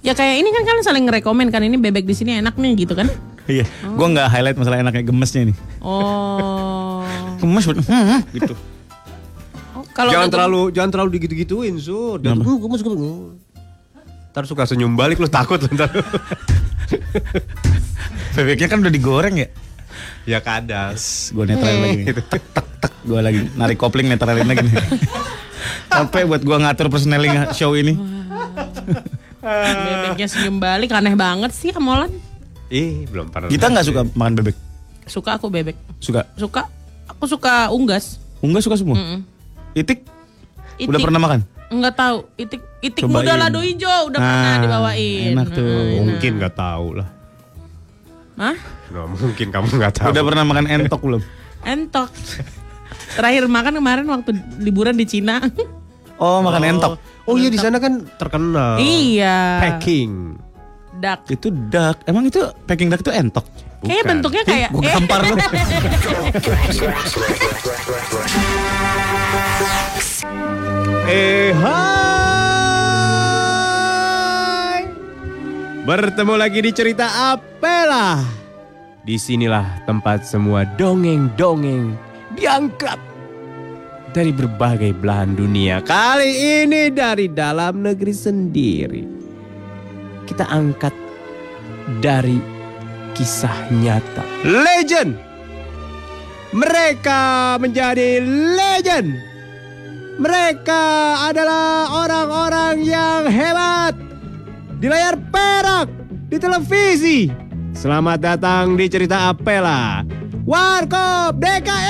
Ya kayak ini kan kalian saling ngerekomen kan, ini bebek di sini enak nih gitu kan? Iya, oh, gue gak highlight masalah enaknya gemesnya nih. Oh. Gemes gitu. Kalo jangan terlalu gue... jangan terlalu digitu-gituin, Sur. Jangan gue gemes gue. Entar suka senyum balik lu takut entar. Bebeknya kan udah digoreng ya? Ya kadas. Gue netralin lagi gitu. Tek tek gue lagi narik kopling netralin lagi nih. Sampai buat gue ngatur personeling show ini. Bebeknya senyum balik, aneh banget sih Molan. Ih, belum pernah. Kita nggak suka makan bebek. Suka aku bebek. Suka. Suka. Aku suka unggas. Unggas suka semua. Mm-mm. Itik? Itik. Udah pernah makan? Enggak tahu. Itik itik cobain. Muda lado hijau udah nah, pernah dibawain. Enak tuh. Nah, mungkin nggak tahu lah. Hah? Nggak mungkin kamu nggak tahu. Udah pernah makan entok belum? Entok. Terakhir makan kemarin waktu liburan di Cina. Oh, makan oh, entok. Oh iya, di sana kan terkenal. Iya. Peking duck. Itu duck. Emang itu Peking duck itu entok? Kayaknya bentuknya kayak eh, gampar eh. Eh hai. Bertemu lagi di Cerita Apelah. Disinilah tempat semua dongeng-dongeng diangkat dari berbagai belahan dunia. Kali ini dari dalam negeri sendiri. Kita angkat dari kisah nyata. Legend. Mereka menjadi legend. Mereka adalah orang-orang yang hebat. Di layar perak, di televisi. Selamat datang di Cerita Apelah. Warkop D K I.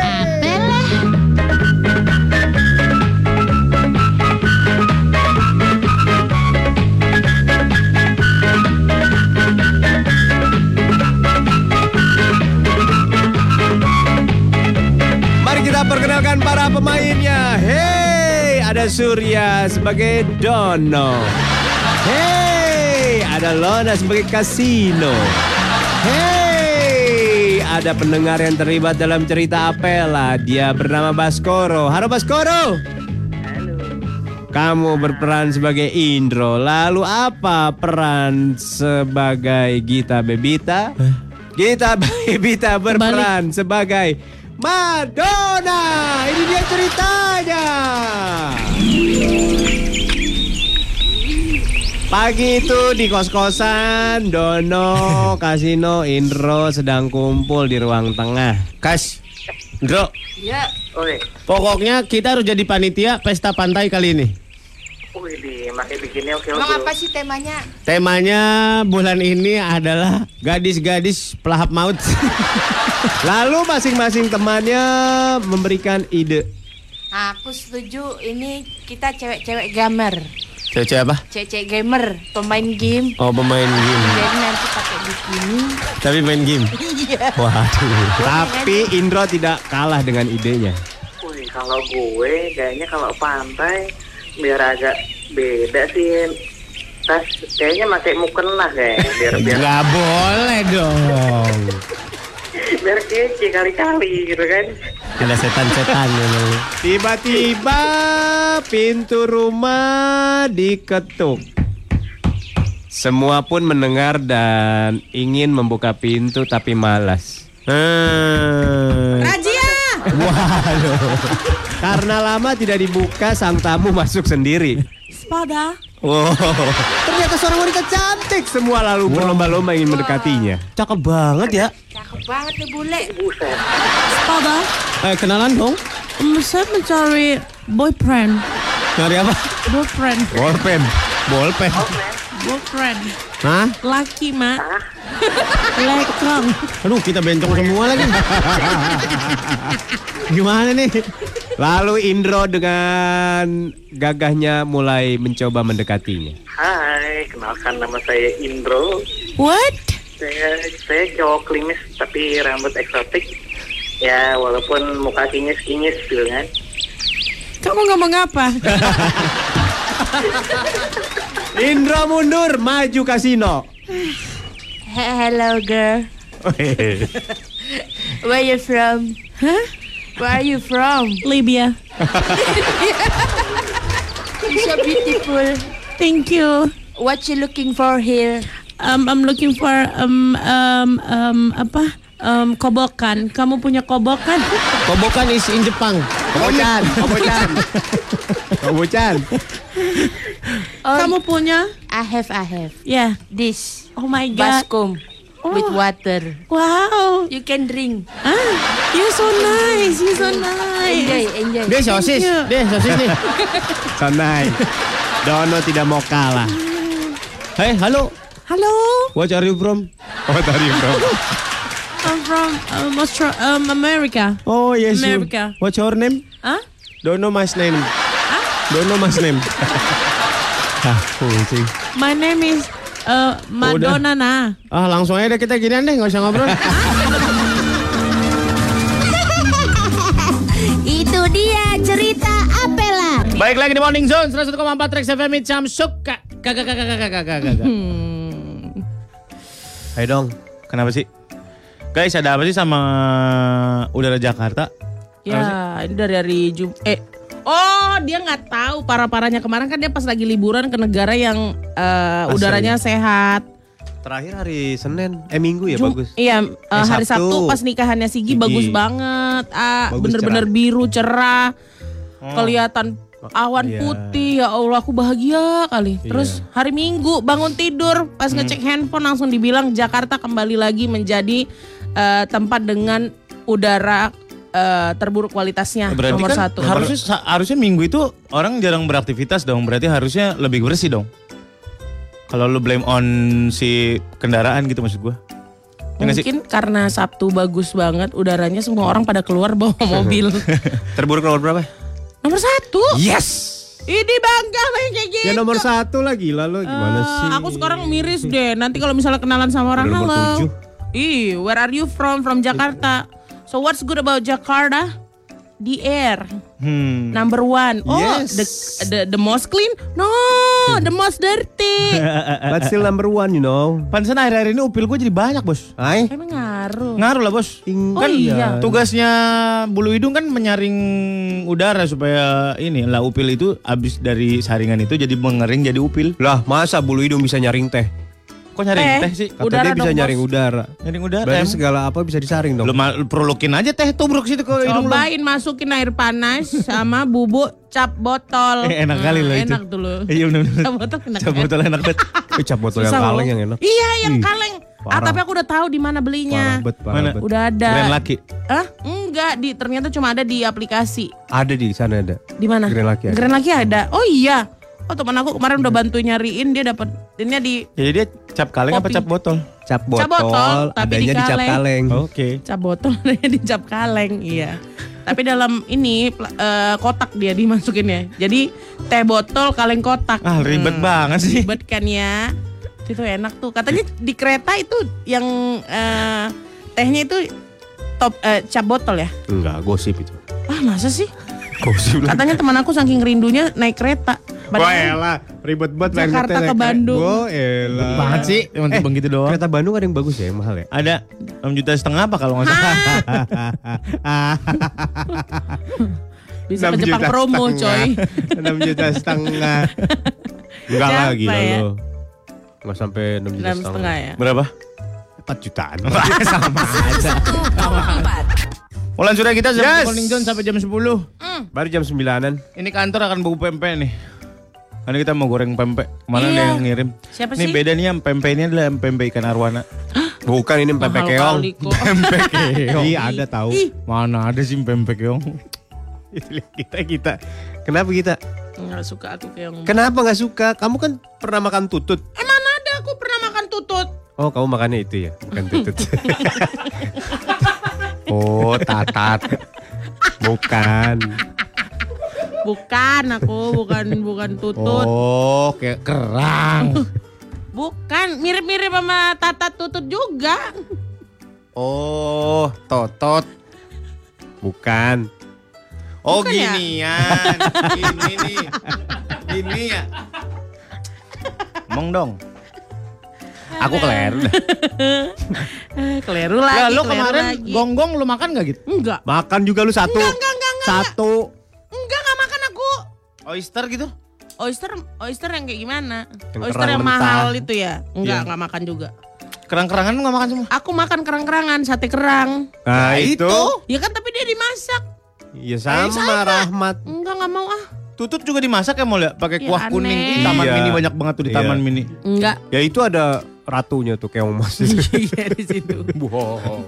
Apelah. Mari kita perkenalkan para pemainnya. Hey, ada Surya sebagai Dono. Hey, ada Lona sebagai Kasino. Hey, ada pendengar yang terlibat dalam Cerita Apelah. Dia bernama Baskoro. Halo Baskoro. Halo. Kamu berperan sebagai Indro. Lalu apa peran sebagai Gita Bebita? Huh? Gita Bebita berperan Balik. sebagai Madonna. Ini dia ceritanya. Pagi itu di kos-kosan, Dono, Kasino, Indro sedang kumpul di ruang tengah. Kas, Indro. Iya, oke. Pokoknya kita harus jadi panitia pesta pantai kali ini. Wih, makanya bikinnya oke. Emang apa sih temanya? Temanya bulan ini adalah gadis-gadis pelahap maut. Lalu masing-masing temannya memberikan ide. Aku setuju, ini kita cewek-cewek gamer. Cewek-cewek apa? Cewek-cewek gamer, pemain game. Oh, pemain game. Jadi nanti pakai bikini. Tapi main game? Iya. Waduh. Tapi Indro tidak kalah dengan idenya. Wih, kalau gue kayaknya kalau pantai biar agak beda sih. Tas kayaknya pakai mukena kayak. Biar biar. Gak boleh dong. Biar kece kali-kali gitu kan. Ada setan-setan gitu. Tiba-tiba pintu rumah diketuk. Semua pun mendengar dan ingin membuka pintu tapi malas. Hmm. Rajia! Waduh. Karena lama tidak dibuka, sang tamu masuk sendiri. Spada. Wow. Ternyata seorang wanita cantik. Semua lalu wow. berlomba-lomba ingin wow. mendekatinya. Cakep banget ya. Cakep banget nih bule. Buset. Spada. Eh, kenalan dong. Um, saya mencari boyfriend. Cari apa? Boyfriend. Boyfriend. Boyfriend. Boyfriend. Hah? Laki, Mak. Lekong. Aduh, kita bencong semua lagi. Gimana nih? Lalu Indro dengan gagahnya mulai mencoba mendekatinya. Hai, kenalkan nama saya Indro. What? Saya, saya cowok klimis tapi rambut eksotik. Ya, walaupun muka kinyis-kinyis gitu kan. Kamu ngomong apa? Indro mundur, maju Kasino. Hello girl. Where you from? Huh? Where are you from? Libya. You're so beautiful. Thank you. What you looking for here? Um, I'm looking for um um um apa? Um kobokan. Kamu punya kobokan? Kobokan is in Jepang. Kobokan. Kobokan. Kobokan. Kamu punya? I have, I have. Yeah. This. Oh my god. Baskom. oh, with water. Wow, you can drink. Ah, you so nice, you so nice. Enjoy, enjoy. Deh sosis, deh sosis nih. So nice. Dono tidak mau kalah. Hei, halo. Halo. Where are you from? Where are you from? I'm from um, Australia, um, America. Oh yes, America. You. What's your name? Huh? Don't know my name. Huh? Don't know my name. Ah, kucing. My name is uh, Madonna. Nah. Ah, langsung aja kita ginian deh, nggak usah ngobrol. Itu dia cerita Apelah. Baik lagi di Morning Zone seratus satu koma empat Traks F M Icam suka. Kagak kagak kagak kagak kagak. Hai dong, kenapa sih? Guys, ada apa sih sama udara Jakarta? Ya, ini dari hari Jum... Eh, oh dia nggak tahu parah-parahnya. Kemarin kan dia pas lagi liburan ke negara yang uh, udaranya sehat. Terakhir hari Senin, eh Minggu ya Jum- bagus? Iya, uh, eh, Sabtu. Hari Sabtu pas nikahannya Sigi, Sigi. bagus banget. Ah, bagus, bener-bener cerah. Biru, cerah. Hmm. Kelihatan awan yeah. putih, ya Allah aku bahagia kali. Terus yeah. hari Minggu bangun tidur, pas hmm. ngecek handphone langsung dibilang Jakarta kembali lagi menjadi... Uh, tempat dengan udara uh, terburuk kualitasnya. Berarti nomor kan satu. Harusnya harusnya minggu itu orang jarang beraktivitas dong. Berarti harusnya lebih bersih dong. Kalau lu blame on si kendaraan gitu maksud gue. Mungkin karena Sabtu bagus banget udaranya, semua orang pada keluar bawa mobil. Terburuk nomor berapa? Nomor satu. Yes. Ini bangga lah kayak gitu. Ya nomor satu lah, gila lo gimana uh, sih? Aku sekarang miris deh. Nanti kalau misalnya kenalan sama orang, halo. Ih, where are you from? From Jakarta. So what's good about Jakarta? The air. Hmm. Number one. Oh, yes. the, the the most clean? No, the most dirty. But still number one, you know. Pantesan akhir-akhir ini upil gue jadi banyak, Bos. Hai. Emang ngaruh. Ngaruh lah, Bos. Ingin. Oh iya. Tugasnya bulu hidung kan menyaring udara supaya ini lah upil itu abis dari saringan itu jadi mengering jadi upil. Lah, masa bulu hidung bisa nyaring teh? Kok nyaring teh, teh sih? Kata udara dia bisa dong, nyaring udara. Nyaring udara. Berarti em. segala apa bisa disaring dong. Lu perlukin aja teh tubruk situ ke hidung lu. Cobain masukin air panas sama bubuk cap botol. Eh, enak kali hmm, lo itu. Enak dulu. Iya benar-benar. Cap botol enak. Cap botol enak banget. Eh, cap botol yang kaleng yang enak. Iya yang Ih. kaleng. Parah. Ah tapi aku udah tahu di mana belinya. Parah bet, parah mana? Bet. Udah ada. Grand Laki. Hah? Enggak, di ternyata cuma ada di aplikasi. Ada di sana ada. Di mana? Grand Laki ada. Grand Laki ada. Oh iya. Oh teman aku kemarin udah bantu nyariin, dia dapat ini di. Jadi dia cap kaleng kopi. Apa cap botol? Cap botol. Cap botol tapi adanya di, di cap kaleng. Oke. Okay. Cap botol adanya di cap kaleng, iya. Tapi dalam ini uh, kotak dia dimasukinnya. Jadi teh botol kaleng kotak. Ah ribet hmm. banget sih. Ribet kan ya. Itu enak tuh. Katanya di kereta itu yang uh, tehnya itu top uh, cap botol ya? Enggak, gosip itu. Ah masa sih? Gosip. Katanya teman aku saking rindunya naik kereta. Wah elah, ribet banget Jakarta ke Bandung. Wah elah. Banget sih, emang eh, begitu doang. Kereta Bandung ada yang bagus ya, yang mahal ya? Ada enam juta setengah apa kalau nggak salah. Bisa ke Jepang promo coy. enam juta setengah Enggak lagi loh. Enggak sampai enam juta setengah ya. Berapa? empat jutaan Sama aja. Ulan Surya kita sampai yes. Morning Zone sampai jam sepuluh Mm. Baru jam sembilanan. Ini kantor akan buku pempek nih. Karena kita mau goreng pempek. Kemarin iya. ada yang ngirim. Siapa nih sih? Beda nih, yang pempek ini adalah pempek ikan arwana. Hah? Bukan, ini pempek keong. Pempek keong. Iya ada tahu. Ih. Mana ada sih pempek keong. kita kita. Kenapa kita? Enggak suka tuh keong. Kenapa enggak suka? Kamu kan pernah makan tutut. Eh mana ada aku pernah makan tutut. Oh, kamu makannya itu ya, bukan tutut. Oh, tatat. Bukan. Bukan aku, bukan bukan tutut. Oh, kayak kerang. Bukan, mirip-mirip sama tatat tutut juga. Oh, totot. Bukan. Oh, bukan ginian. Ya? Gini nih. Gini ya. Ngomong dong. Aku keleru dah. Keleru lagi, ya, lu keleru kemarin lagi. Gonggong lu makan gak gitu? Enggak. Makan juga lu satu. Enggak, enggak, enggak. enggak. Satu. Enggak, enggak makan aku. Oyster gitu? Oyster oyster yang kayak gimana? Yang oyster yang mentah. Mahal itu ya? Enggak, yeah. enggak makan juga. Kerang-kerangan lu gak makan semua? Aku makan kerang-kerangan, sate kerang. Nah, nah itu. itu. Ya kan tapi dia dimasak. Iya sama, sama Rahmat. Enggak, enggak mau ah. Tutut juga dimasak ya, mau lihat pakai ya, kuah aneh. Kuning. Di Taman iya. Mini banyak banget tuh di iya. Taman Mini. Enggak. Ya itu ada ratunya tuh keongmas itu. Iya di situ. Wow.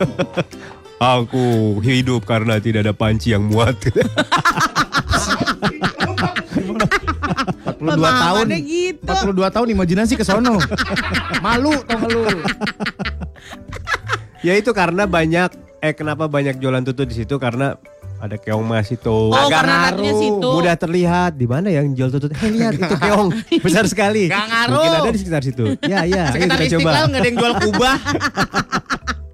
Aku hidup karena tidak ada panci yang muat. empat puluh dua tahun. Gitu. empat puluh dua tahun imajinasi ke sono. Malu tau lu. Ya itu karena banyak eh kenapa banyak jualan tutut di situ karena ada keong mas itu. Oh, agak ngaruh, situ. Mudah terlihat di mana yang jual tutut. Hei lihat itu keong besar sekali. Gak ngaruh. Mungkin ada di sekitar situ. Ya ya. Sekitar Istiqlal nggak ada yang jual kubah.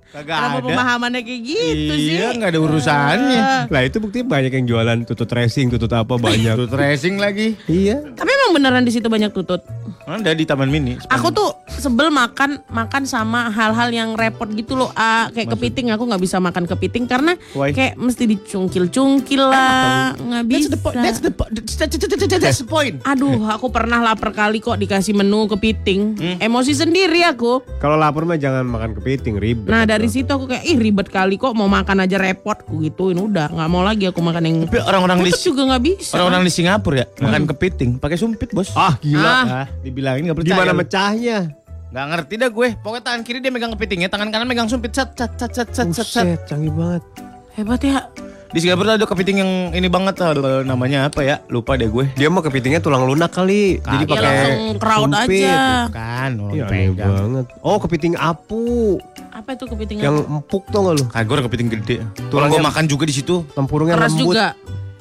Kagak ada. Pemahamannya kayak gitu iya, sih. Iya nggak ada urusannya. Lah itu buktinya banyak yang jualan tutut racing, tutut apa banyak. Tutut racing lagi. Iya. Tapi emang beneran di situ banyak tutut. Ada di Taman Mini. Sepanjang. Aku tuh sebel makan makan sama hal-hal yang repot gitu loh. Ah, kayak maksud? Kepiting aku nggak bisa makan kepiting karena why? Kayak mesti dicungkil-cungkil lah. Nggak bisa. That's the point. That's the, that's the, that's the, that's the point. Aduh, aku pernah lapar kali kok dikasih menu kepiting. Hmm? Emosi sendiri aku. Kalau lapar mah jangan makan kepiting, ribet. Nah, dari situ aku kayak ih ribet kali kok mau makan aja repot gituin udah nggak mau lagi aku makan yang tapi orang-orang di juga nggak bisa orang-orang di Singapura ya hmm. makan kepiting pakai sumpit bos ah gila ah. Ah, dibilangin nggak percaya gimana mecahnya nggak ngerti dah gue pokoknya tangan kiri dia megang kepitingnya tangan kanan megang sumpit cat cat cat cat cat cat cat canggih banget hebat ya di Singapura ada kepiting yang ini banget namanya apa ya lupa deh gue dia mah kepitingnya tulang lunak kali jadi ya, pakai sumpit bukan oh, ya, aneh banget oh kepiting apu. Apa itu kepiting yang empuk tuh nggak lu? Kagak ada kepiting gede. Tulang gue makan juga di situ. Tempurungnya keras lembut. Keras juga.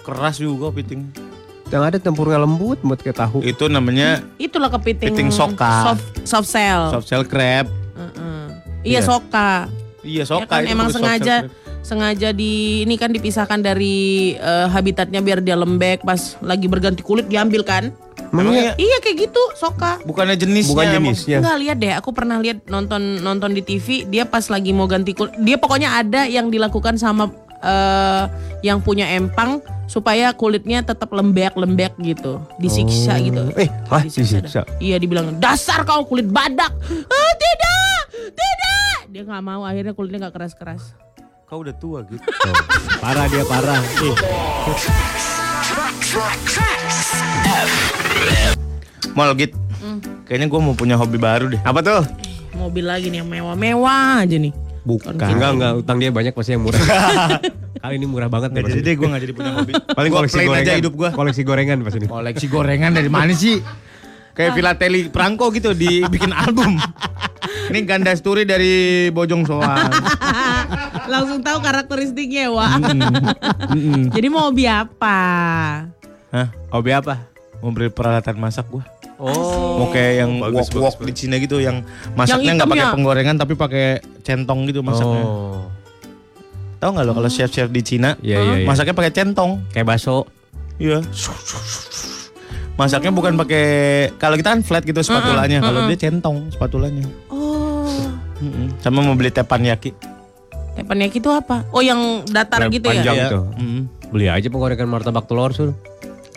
Keras juga kepiting. Yang ada tempurungnya lembut buat kayak tahu. Itu namanya. Itulah kepiting. Kepiting soka. Soft, soft shell. Soft shell crab. Uh-uh. Iya yeah. Soka. Iya soka. Ya kan itu emang sengaja sengaja di ini kan dipisahkan dari uh, habitatnya biar dia lembek pas lagi berganti kulit diambil kan? Memangnya? Iya kayak gitu, soka. Bukannya jenisnya. Bukan jenisnya. Enggak, lihat deh, aku pernah lihat nonton nonton di T V, dia pas lagi mau ganti kulit, dia pokoknya ada yang dilakukan sama uh, yang punya empang supaya kulitnya tetap lembek-lembek gitu, disiksa oh. gitu. Eh, wah, disiksa. disiksa. Iya, dibilang, "Dasar kau kulit badak." "Oh, tidak! Tidak!" Dia enggak mau, akhirnya kulitnya enggak keras-keras. Kau udah tua gitu. Parah dia, parah. Eh. Mal Git, mm. kayaknya gue mau punya hobi baru deh. Apa tuh? Mobil lagi nih yang mewah-mewah aja nih. Bukan. Enggak, enggak. Utang dia banyak pasti yang murah. Kali ini murah banget. Gak jadi deh gue gak jadi punya hobi. Paling koleksi gorengan aja hidup gue. Koleksi gorengan pasti nih. Koleksi gorengan dari mana sih? Kayak Filateli Prangko gitu dibikin album. Ini ganda story dari Bojong Soang. Langsung tahu karakteristiknya, Wak. Mm, mm, mm. Jadi mau hobi apa? Hah? Hobi apa? Membeli peralatan masak gua. Oh. Mau kayak yang bagus, wok, bagus, wok bagus. Di Cina gitu yang masaknya nggak pakai penggorengan tapi pakai centong gitu masaknya. Oh. Tahu nggak lo kalau chef-chef di Cina yeah, yeah, yeah. masaknya pakai centong kayak bakso. Iya. Yeah. Masaknya bukan pakai kalau kita kan flat gitu spatulanya, uh-uh, uh-uh. kalau dia centong spatulanya. Oh. Mm-mm. Sama mau beli teppanyaki. Teppanyaki itu apa? Oh yang datar nah, gitu ya? Panjang itu. Mm-hmm. Beli aja penggorengan martabak telur suruh.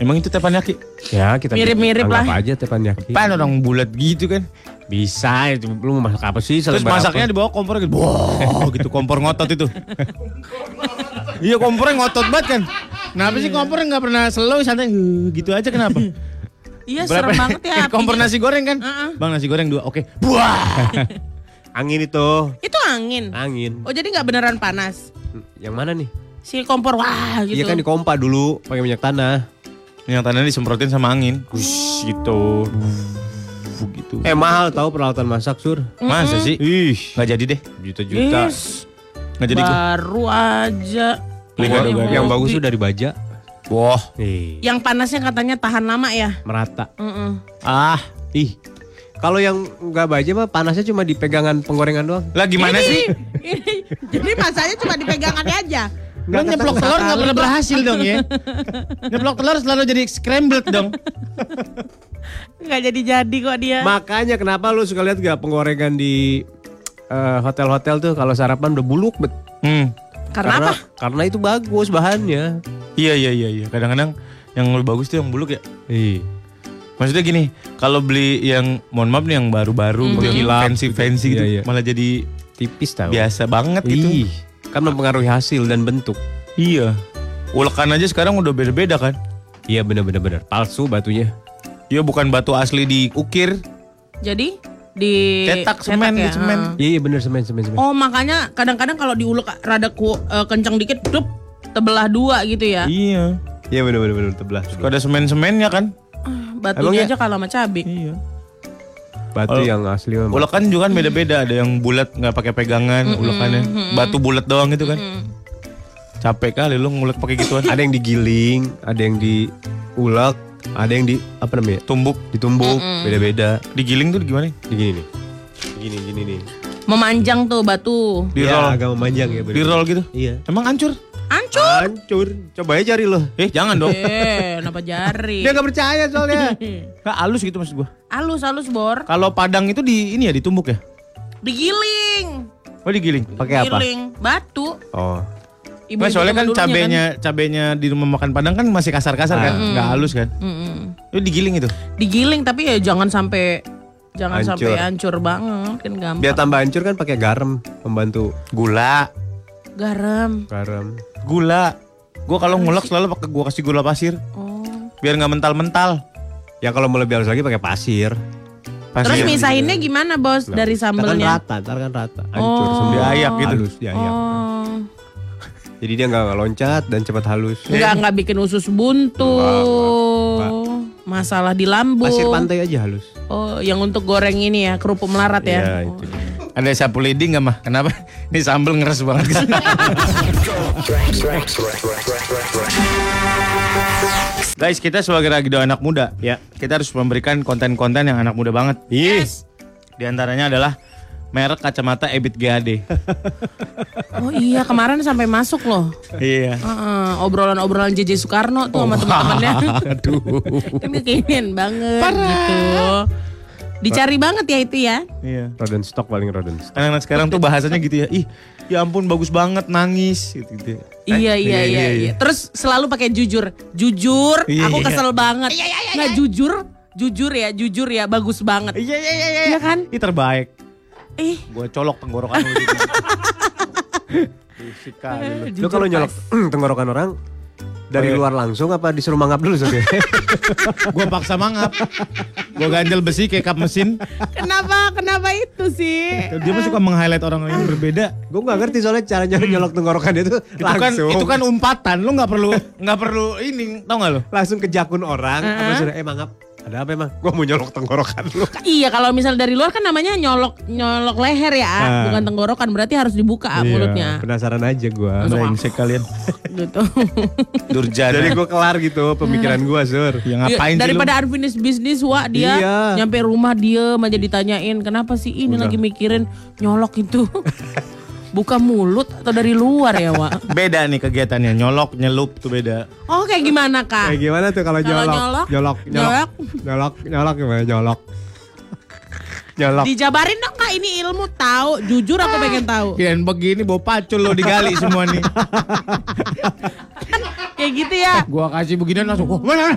Emang itu teppanyaki? Ya kita mirip-mirip lah. Apa aja teppanyaki? Pan orang bulat gitu kan? Bisa, itu lu masak apa sih? Terus masaknya di bawah kompor gitu. Wow, gitu kompor ngotot itu. Iya kompornya ngotot banget kan? Kenapa sih kompornya nggak pernah slow santai gitu aja kenapa? Iya serem banget ya. Kompor nasi goreng kan? Uh-uh. Bang nasi goreng dua, oke. Okay. Buah. Angin itu. Itu angin. Angin. Oh jadi nggak beneran panas? Yang mana nih? Si kompor wah gitu. Iya kan dikompa dulu pakai minyak tanah. Yang tanahnya disemprotin sama angin. Wush, gitu. Wush, gitu. Eh mahal tahu peralatan masak sur. Masa sih? Ih, nggak jadi deh. Juta-juta. Ish. Nggak jadi. Baru gua. Aja. Yang, yang bagus tuh dari baja. Wah. Ih. Yang panasnya katanya tahan lama ya. Merata. Mm-mm. Ah, ih. Kalau yang nggak baja mah panasnya cuma di pegangan penggorengan doang. Lah gimana ini, sih? Ini, jadi masanya cuma di pegangannya aja. Nggak nyeplok telur nggak pernah berhasil dong ya. Nyeplok telur selalu jadi scrambled dong. Nggak jadi-jadi kok dia. Makanya kenapa lu suka lihat gak penggorengan di uh, hotel-hotel tuh kalau sarapan udah buluk bet. Hmm. Karena, karena apa? Karena itu bagus bahannya. Iya iya iya iya. Kadang-kadang yang lebih bagus tuh yang buluk ya. Iya. Maksudnya gini, kalau beli yang mohon maaf nih yang baru-baru, mm-hmm. fancy-fancy gitu, iya, iya. malah jadi tipis tau. Biasa banget Ih. gitu. Kan mempengaruhi hasil dan bentuk. Iya. Ulekan aja sekarang udah beda-beda kan? Iya benar-benar benar. Palsu batunya. Iya bukan batu asli diukir. Jadi? di cetak semen, ya? Di semen. Iya, iya bener semen, semen, semen. Oh, makanya kadang-kadang kalau diulek rada ku, uh, kenceng dikit, dup, tebelah dua gitu ya. Iya. Iya bener-bener bener tebelah. Suka ada semen-semennya kan? Uh, batunya aja kalau sama cabai. Iya. Batu oh, yang asli memang. Ulekan juga kan beda-beda, ada yang bulat nggak pakai pegangan, mm-hmm, ulekannya. Mm-hmm. Batu bulat doang gitu kan. Mm-hmm. Capek kali lu ngulek pakai gituan. Ada yang digiling, ada yang diulek, ada yang di apa namanya? Tumbuk, ditumbuk, mm-hmm, beda-beda. Digiling tuh gimana? Begini nih. Begini gini nih. Memanjang tuh batu. Di roll ya, agak memanjang ya. Di roll gitu. Iya. Emang hancur? Hancur. Hancur. Coba aja jari lo. Eh, jangan dong. Eh, kenapa jari? Dia enggak percaya soalnya. Enggak halus gitu maksud gua. Halus, halus bor. Kalau padang itu di ini ya, ditumbuk ya? Digiling. Oh, digiling. Pakai apa? Digiling, batu. Oh. Ibu nah, soalnya kan cabenya, kan cabenya di rumah makan Padang kan masih kasar-kasar ah, kan, nggak mm, halus kan. Mm-mm. Itu digiling itu. Digiling tapi ya jangan sampai jangan hancur, sampai hancur banget kan gampang. Biar tambah hancur kan pakai garam pembantu gula. Garam. Garam. Gula. Gua kalau ngulek selalu pakai gua kasih gula pasir. Oh. Biar nggak mental-mental. Ya kalau mau lebih halus lagi pakai pasir. Pasir. Terus misahinnya gimana bos nah, dari sambelnya? Ntar kan rata, ntar kan rata. Hancur oh, sambil ayak gitu. Halus diayak. Oh. Jadi dia nggak loncat dan cepat halus. Nggak nggak bikin usus buntu. Enggak, enggak. Masalah di lambung. Pasir pantai aja halus. Oh, yang untuk goreng ini ya kerupuk melarat ya. Ya itu. Oh. Ada sapu lidi nggak mah? Kenapa? Ini sambel ngeres banget. Guys, kita sebagai radio anak muda, ya kita harus memberikan konten-konten yang anak muda banget. Yes. Di antaranya adalah merek kacamata Ebit G A D. Oh iya, kemarin sampai masuk loh. Iya. Uh-uh, obrolan-obrolan J J Soekarno tuh oh, sama teman-temannya. Aduh. Kan kekinian banget. Parah. Gitu. Dicari Rod- banget ya itu ya. Iya. Rodenstock paling Rodenstock. Anak-anak sekarang tuh bahasanya gitu ya. Ih, ya ampun bagus banget nangis gitu-gitu. Eh, iya, iya, iya, iya, iya. Terus selalu pakai jujur. Jujur, iya, aku kesel iya, banget. Iya, iya, iya, nggak iya, jujur, jujur ya, jujur ya bagus banget. Iya, iya, iya, iya. Iya kan? Ini terbaik. Eh. Gue colok tenggorokan lu gitu. Fisik kali lu. Lu kalau nyolok tenggorokan orang dari oh, iya, luar langsung apa disuruh mangap dulu Sob? Gue paksa mangap. Gue ganjel besi kayak kap mesin. Kenapa? Kenapa itu sih? Dia mah suka meng-highlight orang yang berbeda. Gue enggak ngerti soalnya cara nyolok tenggorokan dia tuh itu langsung. Kan, itu kan umpatan. Lu enggak perlu enggak perlu ini, tau enggak lu? Langsung ke jakun orang uh-huh, apa sudah eh mangap. Ada apa emang? Gue mau nyolok tenggorokan lu. Iya, kalau misalnya dari luar kan namanya nyolok nyolok leher ya, nah, bukan tenggorokan. Berarti harus dibuka iya, mulutnya. Penasaran aja gue. Brengsek kalian. Gitu. Durjana. Jadi gue kelar gitu pemikiran gue, Sur. Ya ngapain ya, daripada sih lu? Daripada unfinished business, wah dia iya, nyampe rumah dia aja ditanyain, kenapa sih ini udah, lagi mikirin nyolok itu. Buka mulut atau dari luar ya, Wak? Beda nih kegiatannya, nyolok, nyelup tuh beda. Oh, kayak gimana, Kak? Kayak gimana tuh kalau nyolok? Nyolok, nyolok, nyolok, nyolok, nyolok gimana? Nyolok. Nyolok. Dijabarin dong, Kak, ini ilmu tahu, jujur aku pengen tahu. Kirain begini bawa pacul lo digali semua nih. Kan kayak gitu ya. Gua kasih beginian langsung. Oh, mana?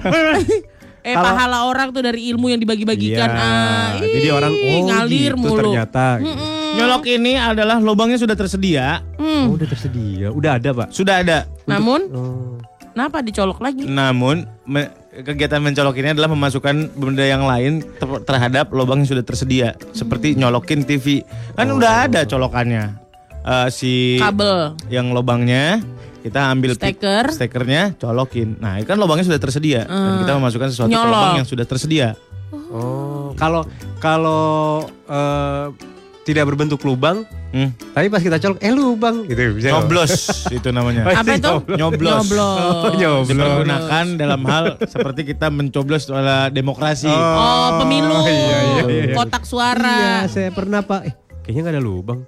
Eh kalo, pahala orang tuh dari ilmu yang dibagi-bagikan. Iya, ah, ih, jadi orang oh, ngalir gitu, mulu. Ternyata gitu. Nyolok ini adalah lubangnya sudah tersedia. Mm. Oh, udah tersedia. Udah ada, Pak. Sudah ada. Namun oh, kenapa dicolok lagi? Namun me- kegiatan mencolok ini adalah memasukkan benda yang lain ter- terhadap lubang yang sudah tersedia. Mm. Seperti nyolokin T V. Kan oh, udah ada colokannya. Uh, si kabel yang lubangnya kita ambil steker, stekernya colokin. Nah, kan lubangnya sudah tersedia. Hmm. Dan kita memasukkan sesuatu ke lubang yang sudah tersedia. Oh. Kalau kalau uh, tidak berbentuk lubang, hmm, tapi pas kita colok, eh lubang gitu. Nyoblos itu namanya. Apa itu? Nyoblos. Nyoblos. Nyoblos. Dipergunakan dalam hal seperti kita mencoblos ala demokrasi. Oh, oh pemilu. Iya, iya, iya. Kotak suara. Iya, saya pernah, Pak. Eh, kayaknya enggak ada lubang.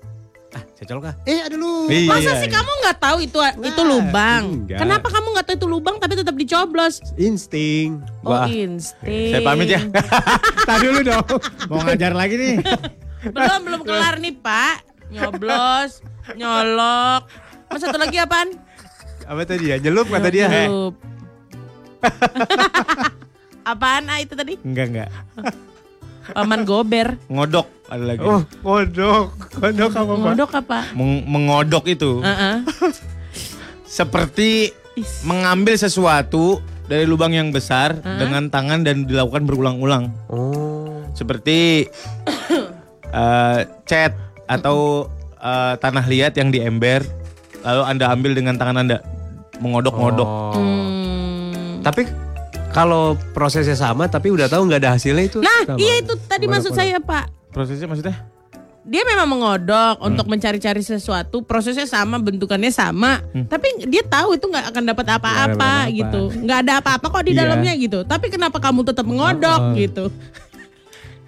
Ah, saya colok ah. Eh, ada lu. Iya, masa iya, sih iya, kamu enggak tahu itu nah, itu lubang? Enggak. Kenapa kamu enggak tahu itu lubang tapi tetap dicoblos? Insting. Wah. Oh, insting. Saya pamit ya. Tadi dulu dong. Mau ngajar lagi nih. Belum, belum kelar nih, Pak. Nyoblos, nyolok. Mas satu lagi apaan? Apa tadi ya? Nyelup kata dia. Nyelup. Apaan ah itu tadi? Enggak, enggak. Paman gober. Ngodok ada lagi. Oh, ngodok. Ngodok apa, Pak? Ngodok apa? Meng- mengodok itu. Uh-uh. Seperti Is. mengambil sesuatu dari lubang yang besar uh-huh, dengan tangan dan dilakukan berulang-ulang. Oh. Seperti uh, cat atau uh, tanah liat yang di ember, lalu Anda ambil dengan tangan Anda, mengodok-ngodok. Oh. Hmm. Tapi kalau prosesnya sama, tapi udah tahu nggak ada hasilnya itu. Nah, sama. Iya itu tadi maksud saya, Pak. Prosesnya maksudnya? Dia memang mengodok hmm. untuk mencari-cari sesuatu, prosesnya sama, bentukannya sama, hmm. tapi dia tahu itu nggak akan dapat apa-apa ya, gitu, nggak ada apa-apa kok di yeah. dalamnya gitu. Tapi kenapa kamu tetap mengodok oh, oh. gitu?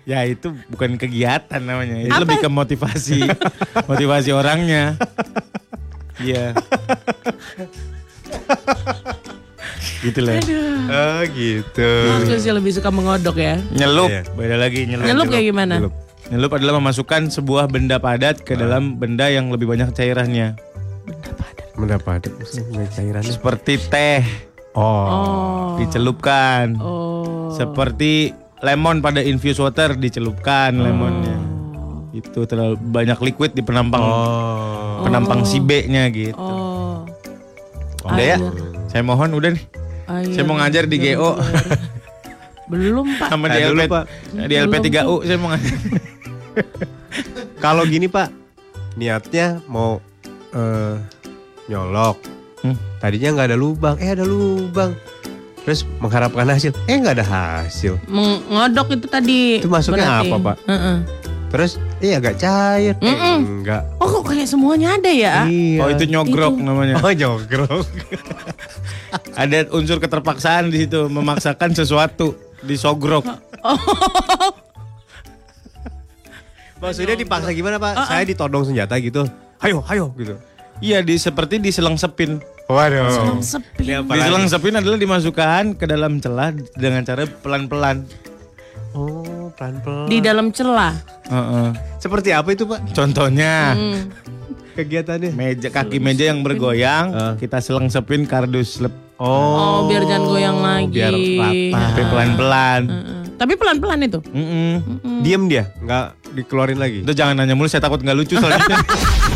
Ya itu bukan kegiatan namanya, itu lebih ke motivasi, motivasi orangnya. Iya, gitulah. Oh gitu. Terus dia lebih suka mengodok ya? Nyelup, yeah. beda lagi nyelup. Nyelup kayak gimana? Nyelup. Nyelup adalah memasukkan sebuah benda padat ke dalam benda yang lebih banyak cairannya. Benda padat. Benda padat. Cairannya. Seperti teh. Oh. oh. Dicelupkan. Oh. Seperti lemon pada infused water dicelupkan oh. lemonnya. Itu terlalu banyak liquid di penampang oh. penampang oh. si B-nya gitu. Oh. Oh. Udah ya. Saya mohon udah nih. Ayo. Saya mau ngajar di G O. Belum Pak. Sama di L P, di L P tiga U saya mau ngajar. Kalau gini Pak, niatnya mau uh, nyolok, hmm. tadinya nggak ada lubang, eh ada lubang, terus mengharapkan hasil, eh nggak ada hasil. Mengodok itu tadi. Itu masuknya berarti apa Pak? Uh-uh. Terus, eh agak cair, eh, enggak. Oh kok kayak semuanya ada ya? Iya. Oh itu nyogrok itu namanya. Oh nyogrok. Ada unsur keterpaksaan di situ, memaksakan sesuatu disogrok. Oh. Maksudnya dipaksa gimana Pak? Uh, uh. Saya ditodong senjata gitu. Hayo, hayo gitu. Iya, di seperti diselengsepin. Waduh. Diselengsepin. Diselengsepin adalah dimasukkan ke dalam celah dengan cara pelan-pelan. Oh, pelan-pelan. Di dalam celah. Uh-uh. Seperti apa itu Pak? Contohnya. Hmm. Kegiatannya. Meja, kaki meja yang bergoyang, uh. kita selengsepin kardus lep. Oh. oh, biar jangan goyang lagi. Biar rata. Pelan-pelan. Uh-uh. Tapi pelan-pelan itu? Mm-mm. Mm-mm. Diem dia, nggak dikeluarin lagi. Itu jangan nanya mulu, saya takut nggak lucu soalnya.